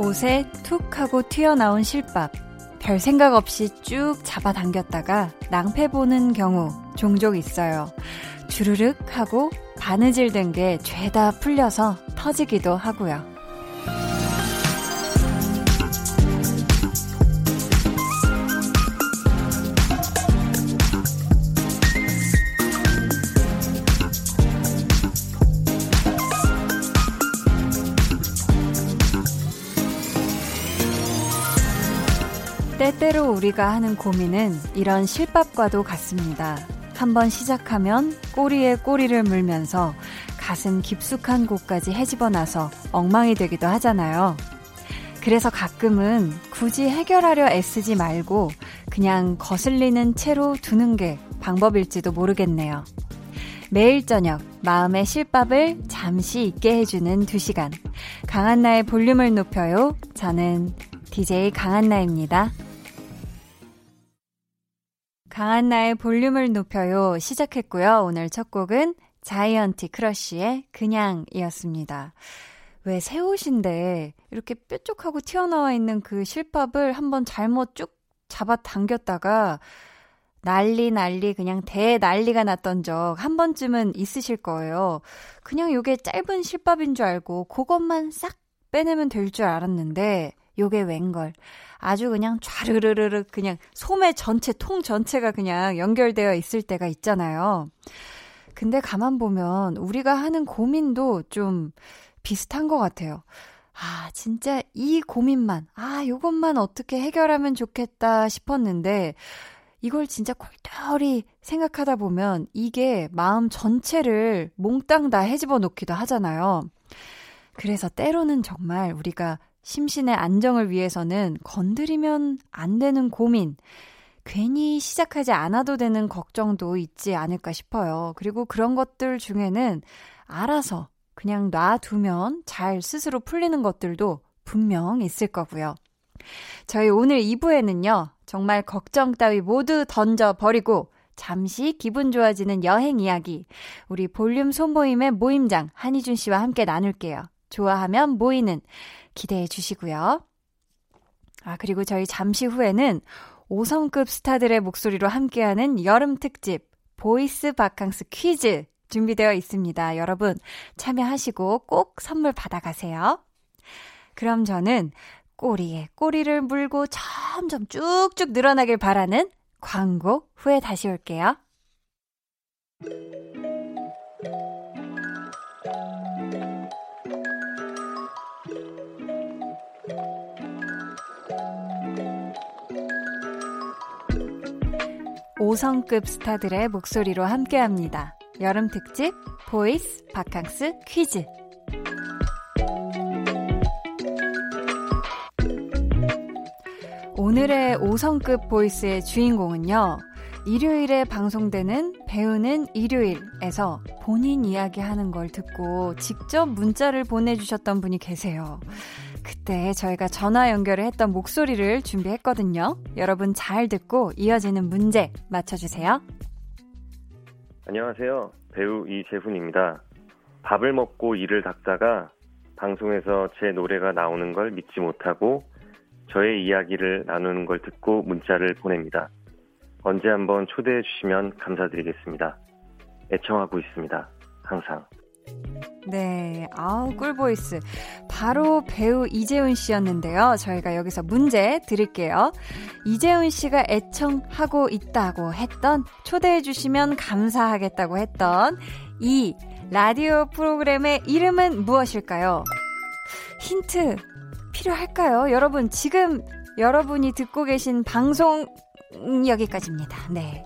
옷에 툭 하고 튀어나온 실밥. 별 생각 없이 쭉 잡아당겼다가 낭패 보는 경우 종종 있어요. 주르륵 하고 바느질 된 게 죄다 풀려서 터지기도 하고요. 때때로 우리가 하는 고민은 이런 실밥과도 같습니다. 한번 시작하면 꼬리에 꼬리를 물면서 가슴 깊숙한 곳까지 헤집어나서 엉망이 되기도 하잖아요. 그래서 가끔은 굳이 해결하려 애쓰지 말고 그냥 거슬리는 채로 두는 게 방법일지도 모르겠네요. 매일 저녁 마음의 실밥을 잠시 잊게 해주는 2시간. 강한나의 볼륨을 높여요. 저는 DJ 강한나입니다. 강한나의 볼륨을 높여요 시작했고요. 오늘 첫 곡은 자이언티 크러쉬의 그냥이었습니다. 왜 새 옷인데 이렇게 뾰족하고 튀어나와 있는 그 실밥을 한번 잘못 쭉 잡아당겼다가 난리 그냥 대난리가 났던 적 한 번쯤은 있으실 거예요. 그냥 이게 짧은 실밥인 줄 알고 그것만 싹 빼내면 될 줄 알았는데 요게 웬걸. 아주 그냥 좌르르르 그냥 소매 전체, 통 전체가 그냥 연결되어 있을 때가 있잖아요. 근데 가만 보면 우리가 하는 고민도 좀 비슷한 것 같아요. 아, 진짜 이 고민만, 요것만 어떻게 해결하면 좋겠다 싶었는데 이걸 진짜 꼴똘이 생각하다 보면 이게 마음 전체를 몽땅 다 헤집어 놓기도 하잖아요. 그래서 때로는 정말 우리가 심신의 안정을 위해서는 건드리면 안 되는 고민, 괜히 시작하지 않아도 되는 걱정도 있지 않을까 싶어요. 그리고 그런 것들 중에는 알아서 그냥 놔두면 잘 스스로 풀리는 것들도 분명 있을 거고요. 저희 오늘 2부에는요, 정말 걱정 따위 모두 던져버리고 잠시 기분 좋아지는 여행 이야기, 우리 볼륨 소모임의 모임장 한희준 씨와 함께 나눌게요. 좋아하면 모이는 기대해 주시고요. 그리고 저희 잠시 후에는 5성급 스타들의 목소리로 함께하는 여름 특집 보이스 바캉스 퀴즈 준비되어 있습니다. 여러분 참여하시고 꼭 선물 받아가세요. 그럼 저는 꼬리에 꼬리를 물고 점점 쭉쭉 늘어나길 바라는 광고 후에 다시 올게요. 오성급 스타들의 목소리로 함께합니다. 여름 특집 보이스 바캉스 퀴즈. 오늘의 5성급 보이스의 주인공은요, 일요일에 방송되는 배우는 일요일에서 본인 이야기하는 걸 듣고 직접 문자를 보내주셨던 분이 계세요. 그때 저희가 전화 연결을 했던 목소리를 준비했거든요. 여러분 잘 듣고 이어지는 문제 맞춰주세요. 안녕하세요. 배우 이재훈입니다. 밥을 먹고 일을 닦다가 방송에서 제 노래가 나오는 걸 믿지 못하고 저의 이야기를 나누는 걸 듣고 문자를 보냅니다. 언제 한번 초대해 주시면 감사드리겠습니다. 애청하고 있습니다. 항상. 네, 꿀보이스. 바로 배우 이재훈 씨였는데요. 저희가 여기서 문제 드릴게요. 이재훈 씨가 애청하고 있다고 했던, 초대해 주시면 감사하겠다고 했던 이 라디오 프로그램의 이름은 무엇일까요? 힌트 필요할까요? 여러분, 지금 여러분이 듣고 계신 방송 여기까지입니다. 네,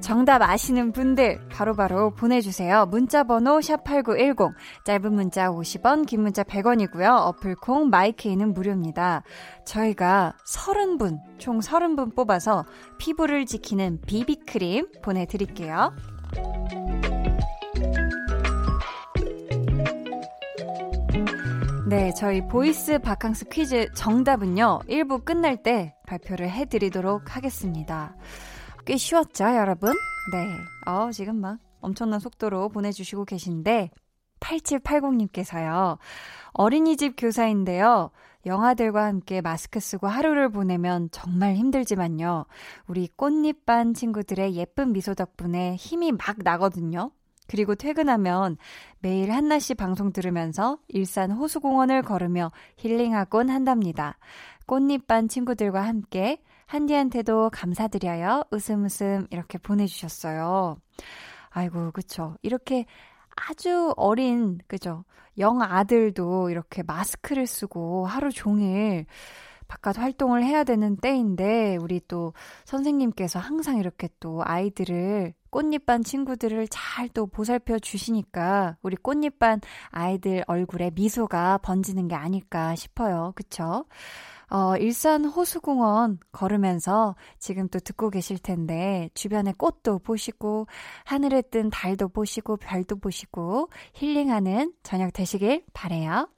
정답 아시는 분들 바로바로 보내주세요. 문자번호 샵8910, 짧은 문자 50원, 긴 문자 100원이고요. 어플콩 마이케이는 무료입니다. 저희가 30분, 총 30분 뽑아서 피부를 지키는 비비크림 보내드릴게요. 네, 저희 보이스 바캉스 퀴즈 정답은요 1부 끝날 때 발표를 해드리도록 하겠습니다. 꽤 쉬웠죠 여러분? 네, 지금 막 엄청난 속도로 보내주시고 계신데 8780님께서요 어린이집 교사인데요 영아들과 함께 마스크 쓰고 하루를 보내면 정말 힘들지만요 우리 꽃잎반 친구들의 예쁜 미소 덕분에 힘이 막 나거든요. 그리고 퇴근하면 매일 한나씨 방송 들으면서 일산 호수공원을 걸으며 힐링하곤 한답니다. 꽃잎반 친구들과 함께 한디한테도 감사드려요. 웃음 웃음 이렇게 보내주셨어요. 아이고 그쵸. 이렇게 아주 어린 그죠 영아들도 이렇게 마스크를 쓰고 하루 종일 바깥 활동을 해야 되는 때인데 우리 또 선생님께서 항상 이렇게 또 아이들을 꽃잎반 친구들을 잘 또 보살펴 주시니까 우리 꽃잎반 아이들 얼굴에 미소가 번지는 게 아닐까 싶어요. 그쵸? 일산 호수공원 걸으면서 지금 또 듣고 계실 텐데 주변에 꽃도 보시고 하늘에 뜬 달도 보시고 별도 보시고 힐링하는 저녁 되시길 바래요.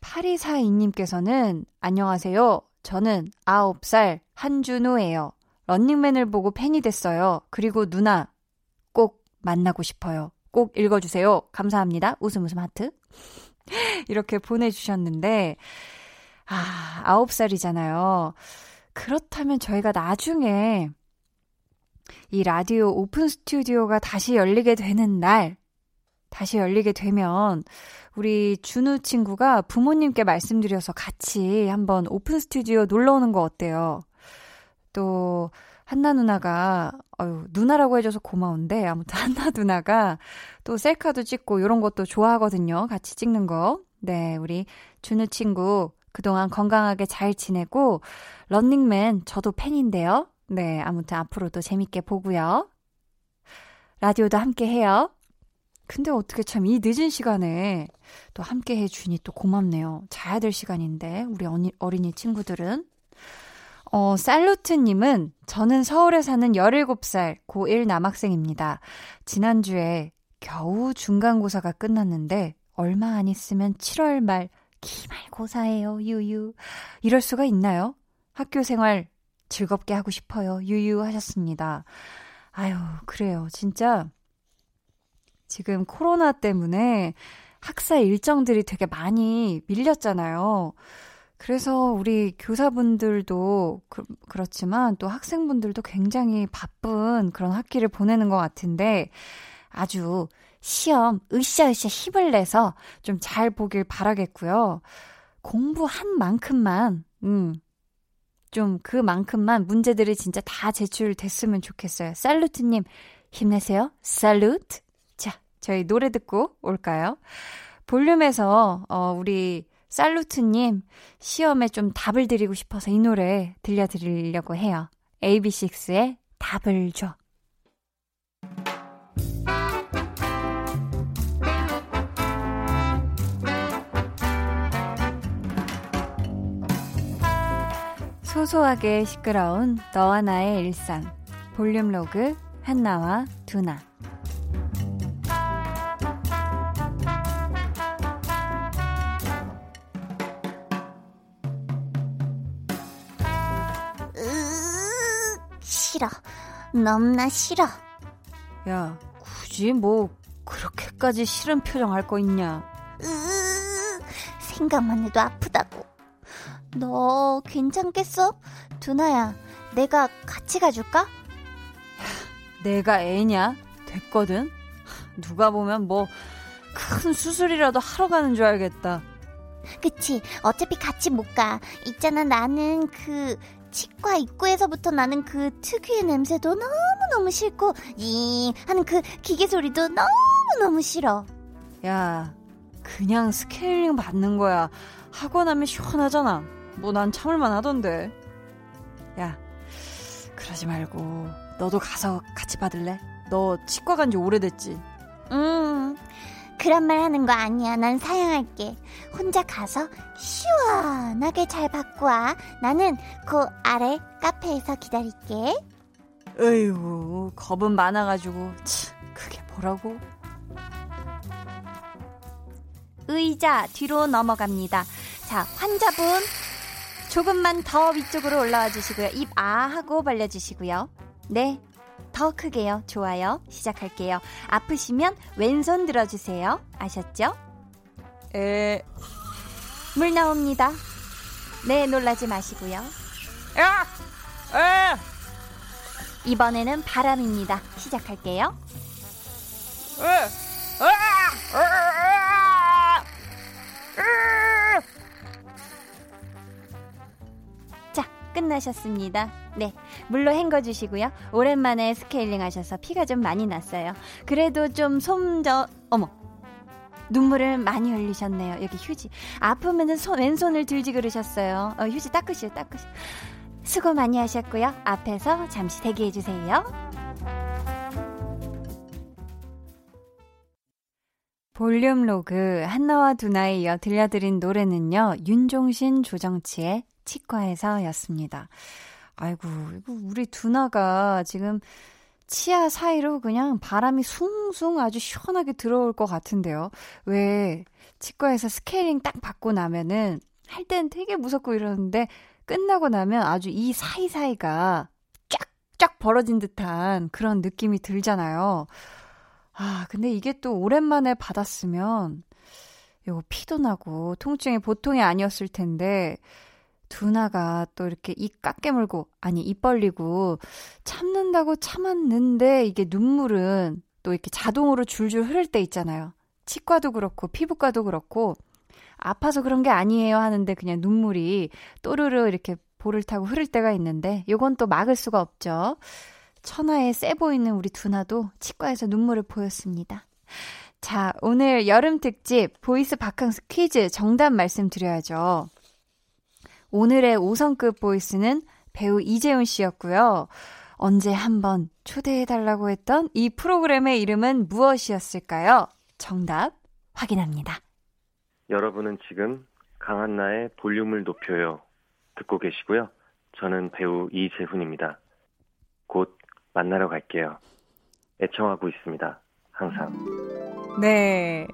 8242님께서는 안녕하세요. 저는 9살 한준우예요. 런닝맨을 보고 팬이 됐어요. 그리고 누나 꼭 만나고 싶어요. 꼭 읽어주세요. 감사합니다. 웃음 웃음 하트. 이렇게 보내주셨는데 9살이잖아요. 그렇다면 저희가 나중에 이 라디오 오픈 스튜디오가 다시 열리게 되는 날 다시 열리게 되면 우리 준우 친구가 부모님께 말씀드려서 같이 한번 오픈 스튜디오 놀러오는 거 어때요? 또 한나 누나가 누나라고 해줘서 고마운데 아무튼 한나 누나가 또 셀카도 찍고 이런 것도 좋아하거든요. 같이 찍는 거. 네, 우리 준우 친구 그동안 건강하게 잘 지내고 런닝맨 저도 팬인데요. 네, 아무튼 앞으로도 재밌게 보고요. 라디오도 함께 해요. 근데 어떻게 참 이 늦은 시간에 또 함께 해주니 또 고맙네요. 자야 될 시간인데 우리 어린이 친구들은. 살루트님은 저는 서울에 사는 17살 고1 남학생입니다. 지난주에 겨우 중간고사가 끝났는데 얼마 안 있으면 7월 말 기말고사예요. 유유. 이럴 수가 있나요? 학교 생활 즐겁게 하고 싶어요. 유유 하셨습니다. 아유 그래요. 진짜 지금 코로나 때문에 학사 일정들이 되게 많이 밀렸잖아요. 그래서 우리 교사분들도 그렇지만 또 학생분들도 굉장히 바쁜 그런 학기를 보내는 것 같은데 아주 시험 으쌰으쌰 힘을 내서 좀 잘 보길 바라겠고요. 공부한 만큼만 좀 그만큼만 문제들이 진짜 다 제출됐으면 좋겠어요. 살루트님 힘내세요. 살루트. 자, 저희 노래 듣고 올까요? 볼륨에서 우리 살루트님 시험에 좀 답을 드리고 싶어서 이 노래 들려드리려고 해요. AB6IX의 답을 줘. 소소하게 시끄러운 너와 나의 일상 볼륨 로그 한나와 두나. 싫어. 넘나 싫어. 야, 굳이 뭐 그렇게까지 싫은 표정 할 거 있냐? 생각만 해도 아프다고. 너 괜찮겠어? 두나야, 내가 같이 가줄까? 내가 애냐? 됐거든. 누가 보면 뭐 큰 수술이라도 하러 가는 줄 알겠다. 그치, 어차피 같이 못 가. 있잖아, 나는 치과 입구에서부터 나는 그 특유의 냄새도 너무너무 싫고 잉 하는 그 기계 소리도 너무너무 싫어. 야, 그냥 스케일링 받는 거야. 하고 나면 시원하잖아. 뭐 난 참을만 하던데. 야, 그러지 말고 너도 가서 같이 받을래? 너 치과 간지 오래됐지? 그런 말 하는 거 아니야. 난 사양할게. 혼자 가서 시원하게 잘 받고 와. 나는 그 아래 카페에서 기다릴게. 에이구, 겁은 많아가지고. 치, 그게 뭐라고? 의자 뒤로 넘어갑니다. 자, 환자분 조금만 더 위쪽으로 올라와 주시고요. 입 아 하고 벌려주시고요. 네, 더 크게요. 좋아요. 시작할게요. 아프시면 왼손 들어주세요. 아셨죠? 물 나옵니다. 네, 놀라지 마시고요. 이번에는 바람입니다. 시작할게요. 자, 끝나셨습니다. 네, 물로 헹궈주시고요. 오랜만에 스케일링 하셔서 피가 좀 많이 났어요. 그래도 좀 어머, 눈물을 많이 흘리셨네요. 여기 휴지. 아프면은 왼손을 들지 그러셨어요. 휴지 닦으시오, 닦으시오. 수고 많이 하셨고요. 앞에서 잠시 대기해주세요. 볼륨 로그 한나와 두나에 이어 들려드린 노래는요, 윤종신 조정치의 치과에서였습니다. 아이고, 우리 두나가 지금 치아 사이로 그냥 바람이 숭숭 아주 시원하게 들어올 것 같은데요. 왜 치과에서 스케일링 딱 받고 나면은 할 땐 되게 무섭고 이러는데 끝나고 나면 아주 이 사이사이가 쫙쫙 벌어진 듯한 그런 느낌이 들잖아요. 아, 근데 이게 또 오랜만에 받았으면 요 피도 나고 통증이 보통이 아니었을 텐데 두나가 또 이렇게 입 깎 깨물고, 아니 입 벌리고 참는다고 참았는데 이게 눈물은 또 이렇게 자동으로 줄줄 흐를 때 있잖아요. 치과도 그렇고 피부과도 그렇고 아파서 그런 게 아니에요 하는데 그냥 눈물이 또르르 이렇게 볼을 타고 흐를 때가 있는데 요건 또 막을 수가 없죠. 천하에 쎄 보이는 우리 두나도 치과에서 눈물을 보였습니다. 자, 오늘 여름 특집 보이스 바캉스 퀴즈 정답 말씀드려야죠. 오늘의 5성급 보이스는 배우 이재훈 씨였고요. 언제 한번 초대해달라고 했던 이 프로그램의 이름은 무엇이었을까요? 정답 확인합니다. 여러분은 지금 강한나의 볼륨을 높여요 듣고 계시고요. 저는 배우 이재훈입니다. 곧 만나러 갈게요. 애청하고 있습니다. 항상. 네.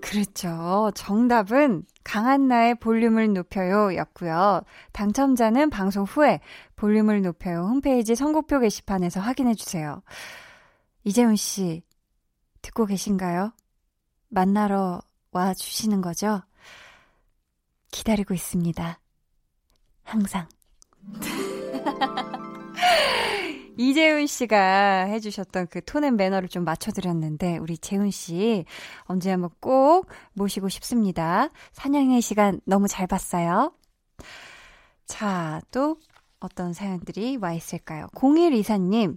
그렇죠. 정답은 강한나의 볼륨을 높여요 였고요. 당첨자는 방송 후에 볼륨을 높여요 홈페이지 선곡표 게시판에서 확인해 주세요. 이재훈 씨, 듣고 계신가요? 만나러 와 주시는 거죠? 기다리고 있습니다. 항상. 이재훈 씨가 해주셨던 그 톤 앤 매너를 좀 맞춰드렸는데 우리 재훈 씨 언제 한번 꼭 모시고 싶습니다. 사냥의 시간 너무 잘 봤어요. 자, 또 어떤 사연들이 와 있을까요? 0124님,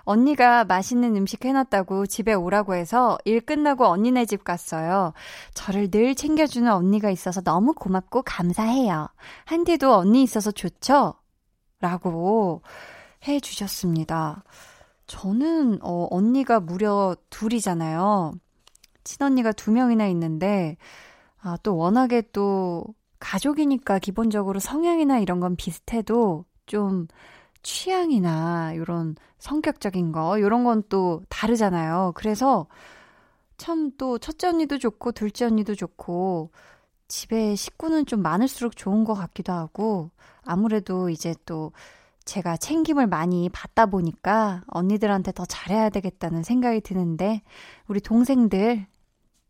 언니가 맛있는 음식 해놨다고 집에 오라고 해서 일 끝나고 언니네 집 갔어요. 저를 늘 챙겨주는 언니가 있어서 너무 고맙고 감사해요. 한디도 언니 있어서 좋죠? 라고 해주셨습니다. 저는 언니가 무려 둘이잖아요. 친언니가 2명이나 있는데 또 워낙에 또 가족이니까 기본적으로 성향이나 이런 건 비슷해도 좀 취향이나 이런 성격적인 거 이런 건 또 다르잖아요. 그래서 참 또 첫째 언니도 좋고 둘째 언니도 좋고 집에 식구는 좀 많을수록 좋은 것 같기도 하고 아무래도 이제 또 제가 챙김을 많이 받다 보니까 언니들한테 더 잘해야 되겠다는 생각이 드는데 우리 동생들,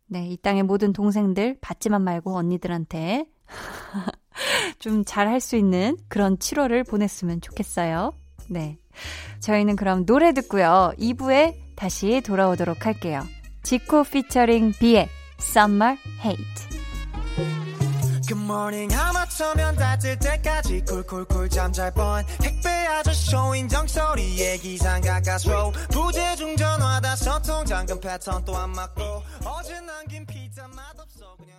네, 이 땅의 모든 동생들 받지만 말고 언니들한테 좀 잘할 수 있는 그런 7월을 보냈으면 좋겠어요. 네, 저희는 그럼 노래 듣고요. 2부에 다시 돌아오도록 할게요. 지코 피처링 비의 Summer Hate. Good morning, 하마터면 다들 때까지 콜콜콜 잠잘 뻔 택배 아저씨 인정소리에 기상 가까스로 부재중 전화다 소통 잠금 패턴 또 안 맞고 어제 남긴 피자 맛없어 그냥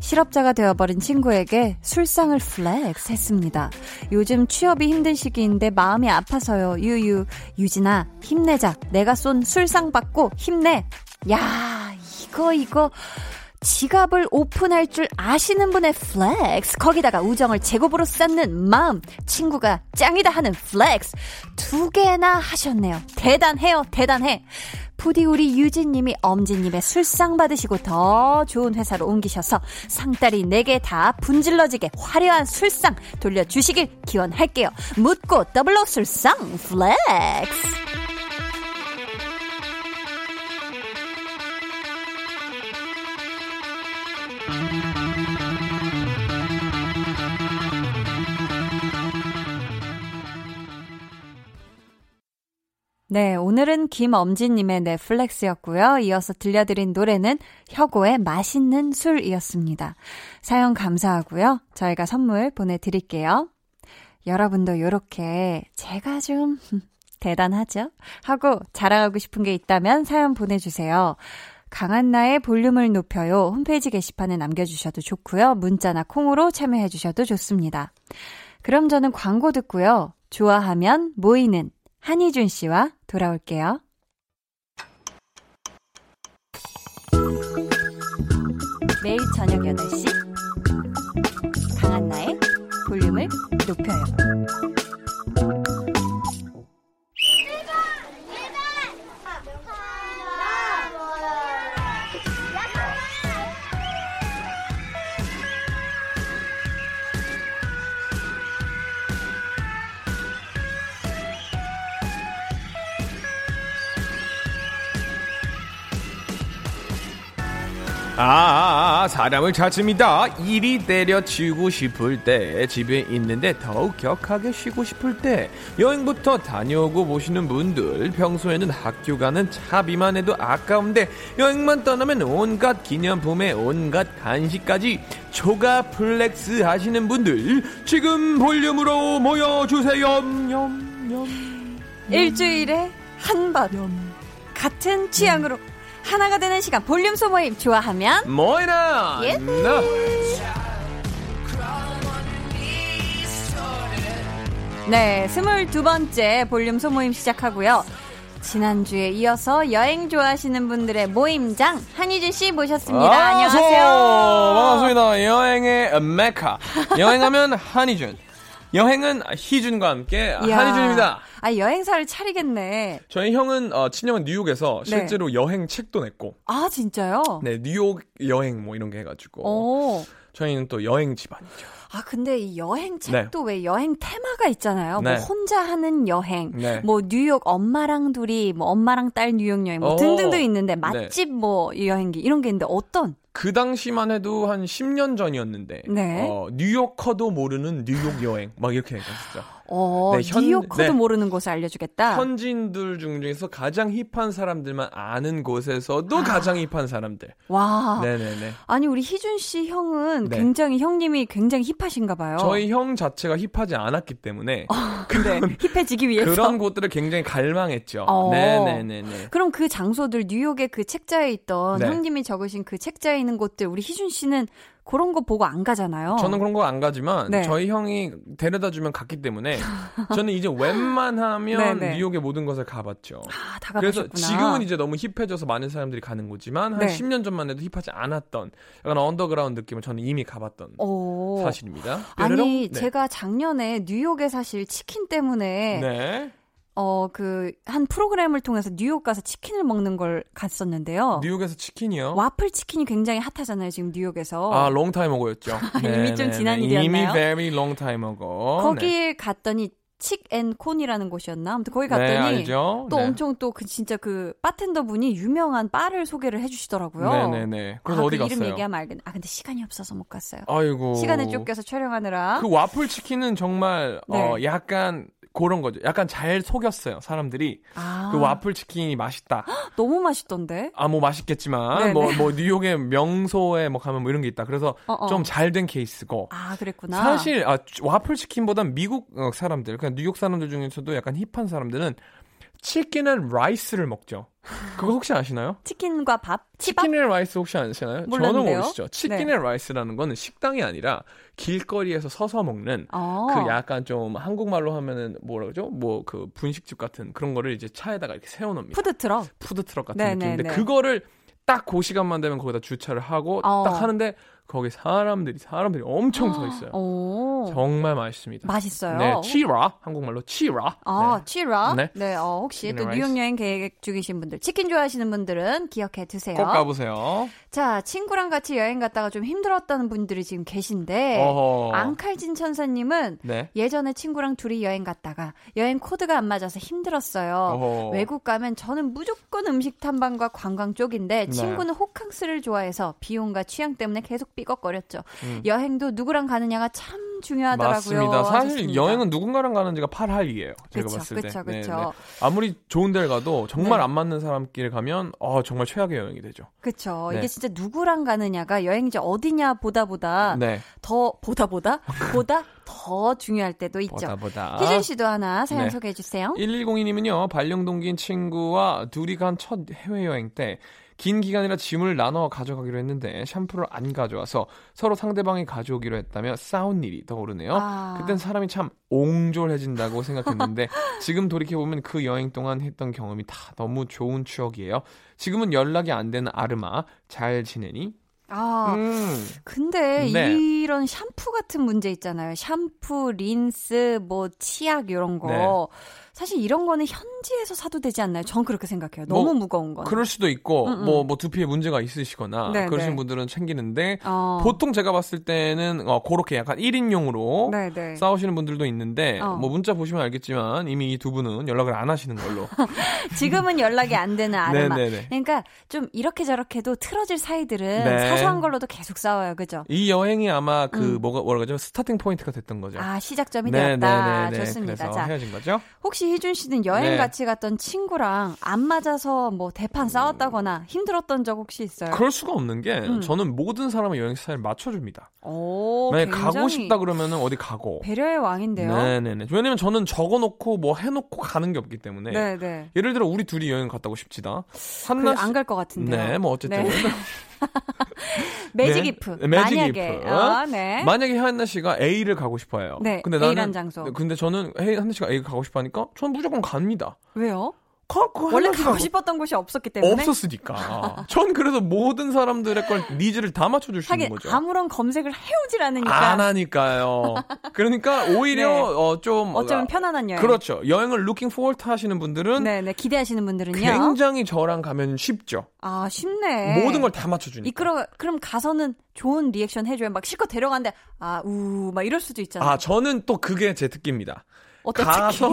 실업자가 되어버린 친구에게 술상을 플렉스 했습니다. 요즘 취업이 힘든 시기인데 마음이 아파서요. 유유. 유진아, 힘내자. 내가 쏜 술상 받고 힘내. 야, 이거. 지갑을 오픈할 줄 아시는 분의 플렉스. 거기다가 우정을 제곱으로 쌓는 마음. 친구가 짱이다 하는 플렉스. 2개나 하셨네요. 대단해요. 대단해. 부디 우리 유진님이 엄지님의 술상 받으시고 더 좋은 회사로 옮기셔서 상다리 4개 다 분질러지게 화려한 술상 돌려주시길 기원할게요. 묻고 더블로 술상 플렉스. 네, 오늘은 김엄지님의 넷플렉스였고요. 이어서 들려드린 노래는 혁오의 맛있는 술이었습니다. 사연 감사하고요. 저희가 선물 보내드릴게요. 여러분도 이렇게 제가 좀 대단하죠? 하고 자랑하고 싶은 게 있다면 사연 보내주세요. 강한나의 볼륨을 높여요. 홈페이지 게시판에 남겨주셔도 좋고요. 문자나 콩으로 참여해주셔도 좋습니다. 그럼 저는 광고 듣고요. 좋아하면 모이는 한희준 씨와 돌아올게요. 매일 저녁 8시 강한나의 볼륨을 높여요. 사람을 찾습니다. 일이 때려치우고 싶을 때, 집에 있는데 더욱 격하게 쉬고 싶을 때, 여행부터 다녀오고 보시는 분들, 평소에는 학교 가는 차비만 해도 아까운데 여행만 떠나면 온갖 기념품에 온갖 간식까지 초과 플렉스 하시는 분들, 지금 볼륨으로 모여주세요. 일주일에 한 번 같은 취향으로 하나가 되는 시간, 볼륨 소모임 좋아하면 뭐이나. 네, 22번째 볼륨 소모임 시작하고요. 지난주에 이어서 여행 좋아하시는 분들의 모임장 한희준 씨 모셨습니다. 아, 안녕하세요. 반갑습니다. 여행의 메카. 여행하면 한희준. 여행은 희준과 함께 이야. 한희준입니다. 아, 여행사를 차리겠네. 저희 형은 친형은 뉴욕에서 실제로 네. 여행 책도 냈고. 아, 진짜요? 네, 뉴욕 여행 뭐 이런 게 해가지고. 오. 저희는 또 여행 집안이죠. 아, 근데 이 여행 책도 네. 왜 여행 테마가 있잖아요. 네. 뭐 혼자 하는 여행, 네. 뭐 뉴욕 엄마랑 둘이, 뭐 엄마랑 딸 뉴욕 여행, 뭐 등등도 있는데 맛집 네. 뭐 여행기 이런 게 있는데 어떤? 그 당시만 해도 한 10년 전이었는데 네. 뉴요커도 모르는 뉴욕 여행 막 이렇게 해서 진짜 네, 뉴요커도 네. 모르는 곳을 알려주겠다. 현지인들 중에서 가장 힙한 사람들만 아는 곳에서도 가장 힙한 사람들. 와. 네네네. 아니 우리 희준 씨 형은 네. 굉장히 형님이 굉장히 힙하신가 봐요. 저희 형 자체가 힙하지 않았기 때문에 근데 힙해지기 위해서 그런 곳들을 굉장히 갈망했죠. 네네네네. 그럼 그 장소들 뉴욕의 그 책자에 있던 네. 형님이 적으신 그 책자에 있는 곳들 우리 희준 씨는 그런 거 보고 안 가잖아요. 저는 그런 거 안 가지만 네. 저희 형이 데려다주면 갔기 때문에 저는 이제 웬만하면 뉴욕의 모든 곳을 가봤죠. 아, 다 가보셨구나. 그래서 지금은 이제 너무 힙해져서 많은 사람들이 가는 거지만 한 네. 10년 전만 해도 힙하지 않았던 약간 언더그라운드 느낌을 저는 이미 가봤던 사실입니다. 뾰로롱? 아니 네. 제가 작년에 뉴욕에 사실 치킨 때문에 네. 그 한 프로그램을 통해서 뉴욕 가서 치킨을 먹는 걸 갔었는데요. 뉴욕에서 치킨이요? 와플 치킨이 굉장히 핫하잖아요, 지금 뉴욕에서. 아, 롱타이머고였죠. 이미 좀 지난 일이었나요? 이미 very long time ago. 거기에 갔더니 칡앤콘이라는 곳이었나? 아무튼 거기 갔더니 또 엄청 또 그 진짜 그 바텐더 분이 유명한 바를 소개를 해주시더라고요. 네네네. 그래서 어디 갔어요? 이름 얘기하면 알겠네. 아 근데 시간이 없어서 못 갔어요. 아이고. 시간에 쫓겨서 촬영하느라. 그 와플 치킨은 정말 약간 그런 거죠. 약간 잘 속였어요, 사람들이. 아. 그 와플 치킨이 맛있다. 너무 맛있던데? 아, 뭐 맛있겠지만, 뭐 뉴욕의 명소에 뭐 가면 뭐 이런 게 있다. 그래서 좀 잘된 케이스고. 아, 그랬구나. 사실, 아, 와플 치킨보단 미국 사람들, 그냥 뉴욕 사람들 중에서도 약간 힙한 사람들은 치킨 앤 라이스를 먹죠. 그거 혹시 아시나요? 치킨과 밥? 치킨 앤 라이스 혹시 아시나요? 몰랐는데요? 저는 모르시죠. 치킨 앤 라이스라는 거는 식당이 아니라 길거리에서 서서 먹는 그 약간 좀 한국말로 하면은 뭐라 그러죠? 뭐 그 분식집 같은 그런 거를 이제 차에다가 이렇게 세워놓습니다. 푸드트럭? 푸드트럭 같은 느낌인데 그거를 딱 그 시간만 되면 거기다 주차를 하고 딱 하는데 거기 사람들이 엄청 서 있어요. 정말 맛있습니다. 맛있어요. 네, 치라 한국말로 치라. 아, 네. 치라. 네, 네 혹시 또 뉴욕 여행 계획 중이신 분들, 치킨 좋아하시는 분들은 기억해 두세요. 꼭 가보세요. 자, 친구랑 같이 여행 갔다가 좀 힘들었던 분들이 지금 계신데 앙칼진 천사님은 네. 예전에 친구랑 둘이 여행 갔다가 여행 코드가 안 맞아서 힘들었어요. 외국 가면 저는 무조건 음식 탐방과 관광 쪽인데 친구는 호캉스를 좋아해서 비용과 취향 때문에 계속 삐걱거렸죠. 여행도 누구랑 가느냐가 참 중요하더라고요. 맞습니다. 사실 하셨습니다. 여행은 누군가랑 가는지가 8할2예요. 제가 봤을 때. 그렇죠. 아무리 좋은 데를 가도 정말 안 맞는 사람끼리 가면 정말 최악의 여행이 되죠. 그렇죠. 네. 이게 진짜 누구랑 가느냐가 여행지 어디냐 보다 더 중요할 때도 있죠. 희준 씨도 하나 사연 소개해 주세요. 1102님은요. 발령동기인 친구와 둘이 간 첫 해외여행 때 긴 기간이라 짐을 나눠 가져가기로 했는데 샴푸를 안 가져와서 서로 상대방이 가져오기로 했다며 싸운 일이 떠오르네요. 그땐 사람이 참 옹졸해진다고 생각했는데 지금 돌이켜보면 그 여행 동안 했던 경험이 다 너무 좋은 추억이에요. 지금은 연락이 안 되는 아름아, 잘 지내니? 근데 이런 샴푸 같은 문제 있잖아요. 샴푸, 린스, 뭐 치약 이런 거. 사실 이런 거는 현지에서 사도 되지 않나요? 전 그렇게 생각해요. 너무 무거운 건. 그럴 수도 있고 뭐 두피에 문제가 있으시거나 그러신 분들은 챙기는데 보통 제가 봤을 때는 그렇게 약간 1인용으로 싸우시는 분들도 있는데 뭐 문자 보시면 알겠지만 이미 이 두 분은 연락을 안 하시는 걸로. 지금은 연락이 안 되는 아르마. 그러니까 좀 이렇게 저렇게도 틀어질 사이들은 사소한 걸로도 계속 싸워요. 그죠? 이 여행이 아마 그 뭐라 그러죠? 스타팅 포인트가 됐던 거죠. 아, 시작점이 되었다. 좋습니다. 그래서 헤어진 거죠? 혹시 희준 씨는 여행 같이 갔던 친구랑 안 맞아서 뭐 대판 싸웠다거나 힘들었던 적 혹시 있어요? 그럴 수가 없는 게 저는 모든 사람의 여행 스타일 맞춰줍니다. 만약에 가고 싶다 그러면은 어디 가고. 배려의 왕인데요. 네네네. 왜냐면 저는 적어놓고 뭐 해놓고 가는 게 없기 때문에. 네네. 예를 들어 우리 둘이 여행 갔다고 싶지다. 한나 씨 안 갈 것 같은데요. 네, 뭐 어쨌든. 네. 매직 이프. 네, 만약에. 만약에 한나 씨가 A를 가고 싶어요. 네. 근데 A란 장소. 근데 저는 한나 씨가 A를 가고 싶어 하니까 전 무조건 갑니다. 왜요? 원래 가고 싶었던 곳이 없었기 때문에. 없었으니까. 전 그래서 모든 사람들의 걸 니즈를 다 맞춰줄 수 있는 거죠. 아무런 검색을 해오질 않으니까. 안 하니까요. 그러니까 오히려 좀 어쩌면 편안한 여행. 그렇죠. 여행을 looking forward 하시는 분들은 기대하시는 분들은요. 굉장히 저랑 가면 쉽죠. 아, 쉽네. 모든 걸 다 맞춰주니까. 그럼 가서는 좋은 리액션 해줘야 막 실컷 데려가는데 막 이럴 수도 있잖아요. 아, 저는 또 그게 제 특기입니다. 가서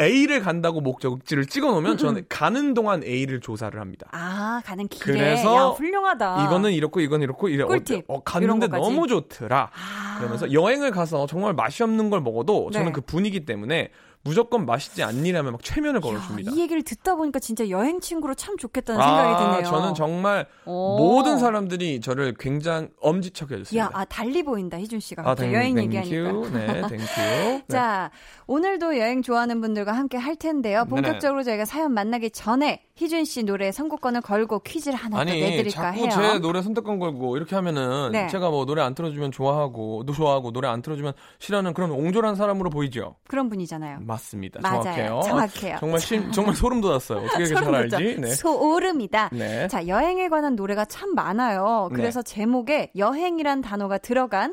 A를 간다고 목적지를 찍어놓으면 저는 가는 동안 A를 조사를 합니다. 아, 가는 길에. 그래서 야, 훌륭하다. 이거는 이렇고 이건 이렇고 꿀팁. 갔는데 너무 좋더라. 그러면서 여행을 가서 정말 맛이 없는 걸 먹어도 저는 그 분위기 때문에 무조건 맛있지 않니라면 막 최면을 걸어줍니다. 이 얘기를 듣다 보니까 진짜 여행 친구로 참 좋겠다는 생각이 드네요. 저는 정말 모든 사람들이 저를 굉장히 엄지척 해줬습니다. 야, 달리 보인다, 희준 씨가. 여행 얘기하니까. 네, 땡큐. 자, 오늘도 여행 좋아하는 분들과 함께 할 텐데요. 본격적으로 저희가 사연 만나기 전에 희준 씨 노래 선곡권을 걸고 퀴즈를 하나 더 내드릴까 해요. 자꾸 제 노래 선택권 걸고 이렇게 하면은 제가 뭐 노래 안 틀어주면 좋아하고 노래 안 틀어주면 싫어하는 그런 옹졸한 사람으로 보이죠. 그런 분이잖아요. 맞습니다. 맞아요. 정확해요. 정말 소름 돋았어요. 어떻게 이렇게 잘 알지? 네. 소름이다. 네. 자, 여행에 관한 노래가 참 많아요. 그래서 제목에 여행이란 단어가 들어간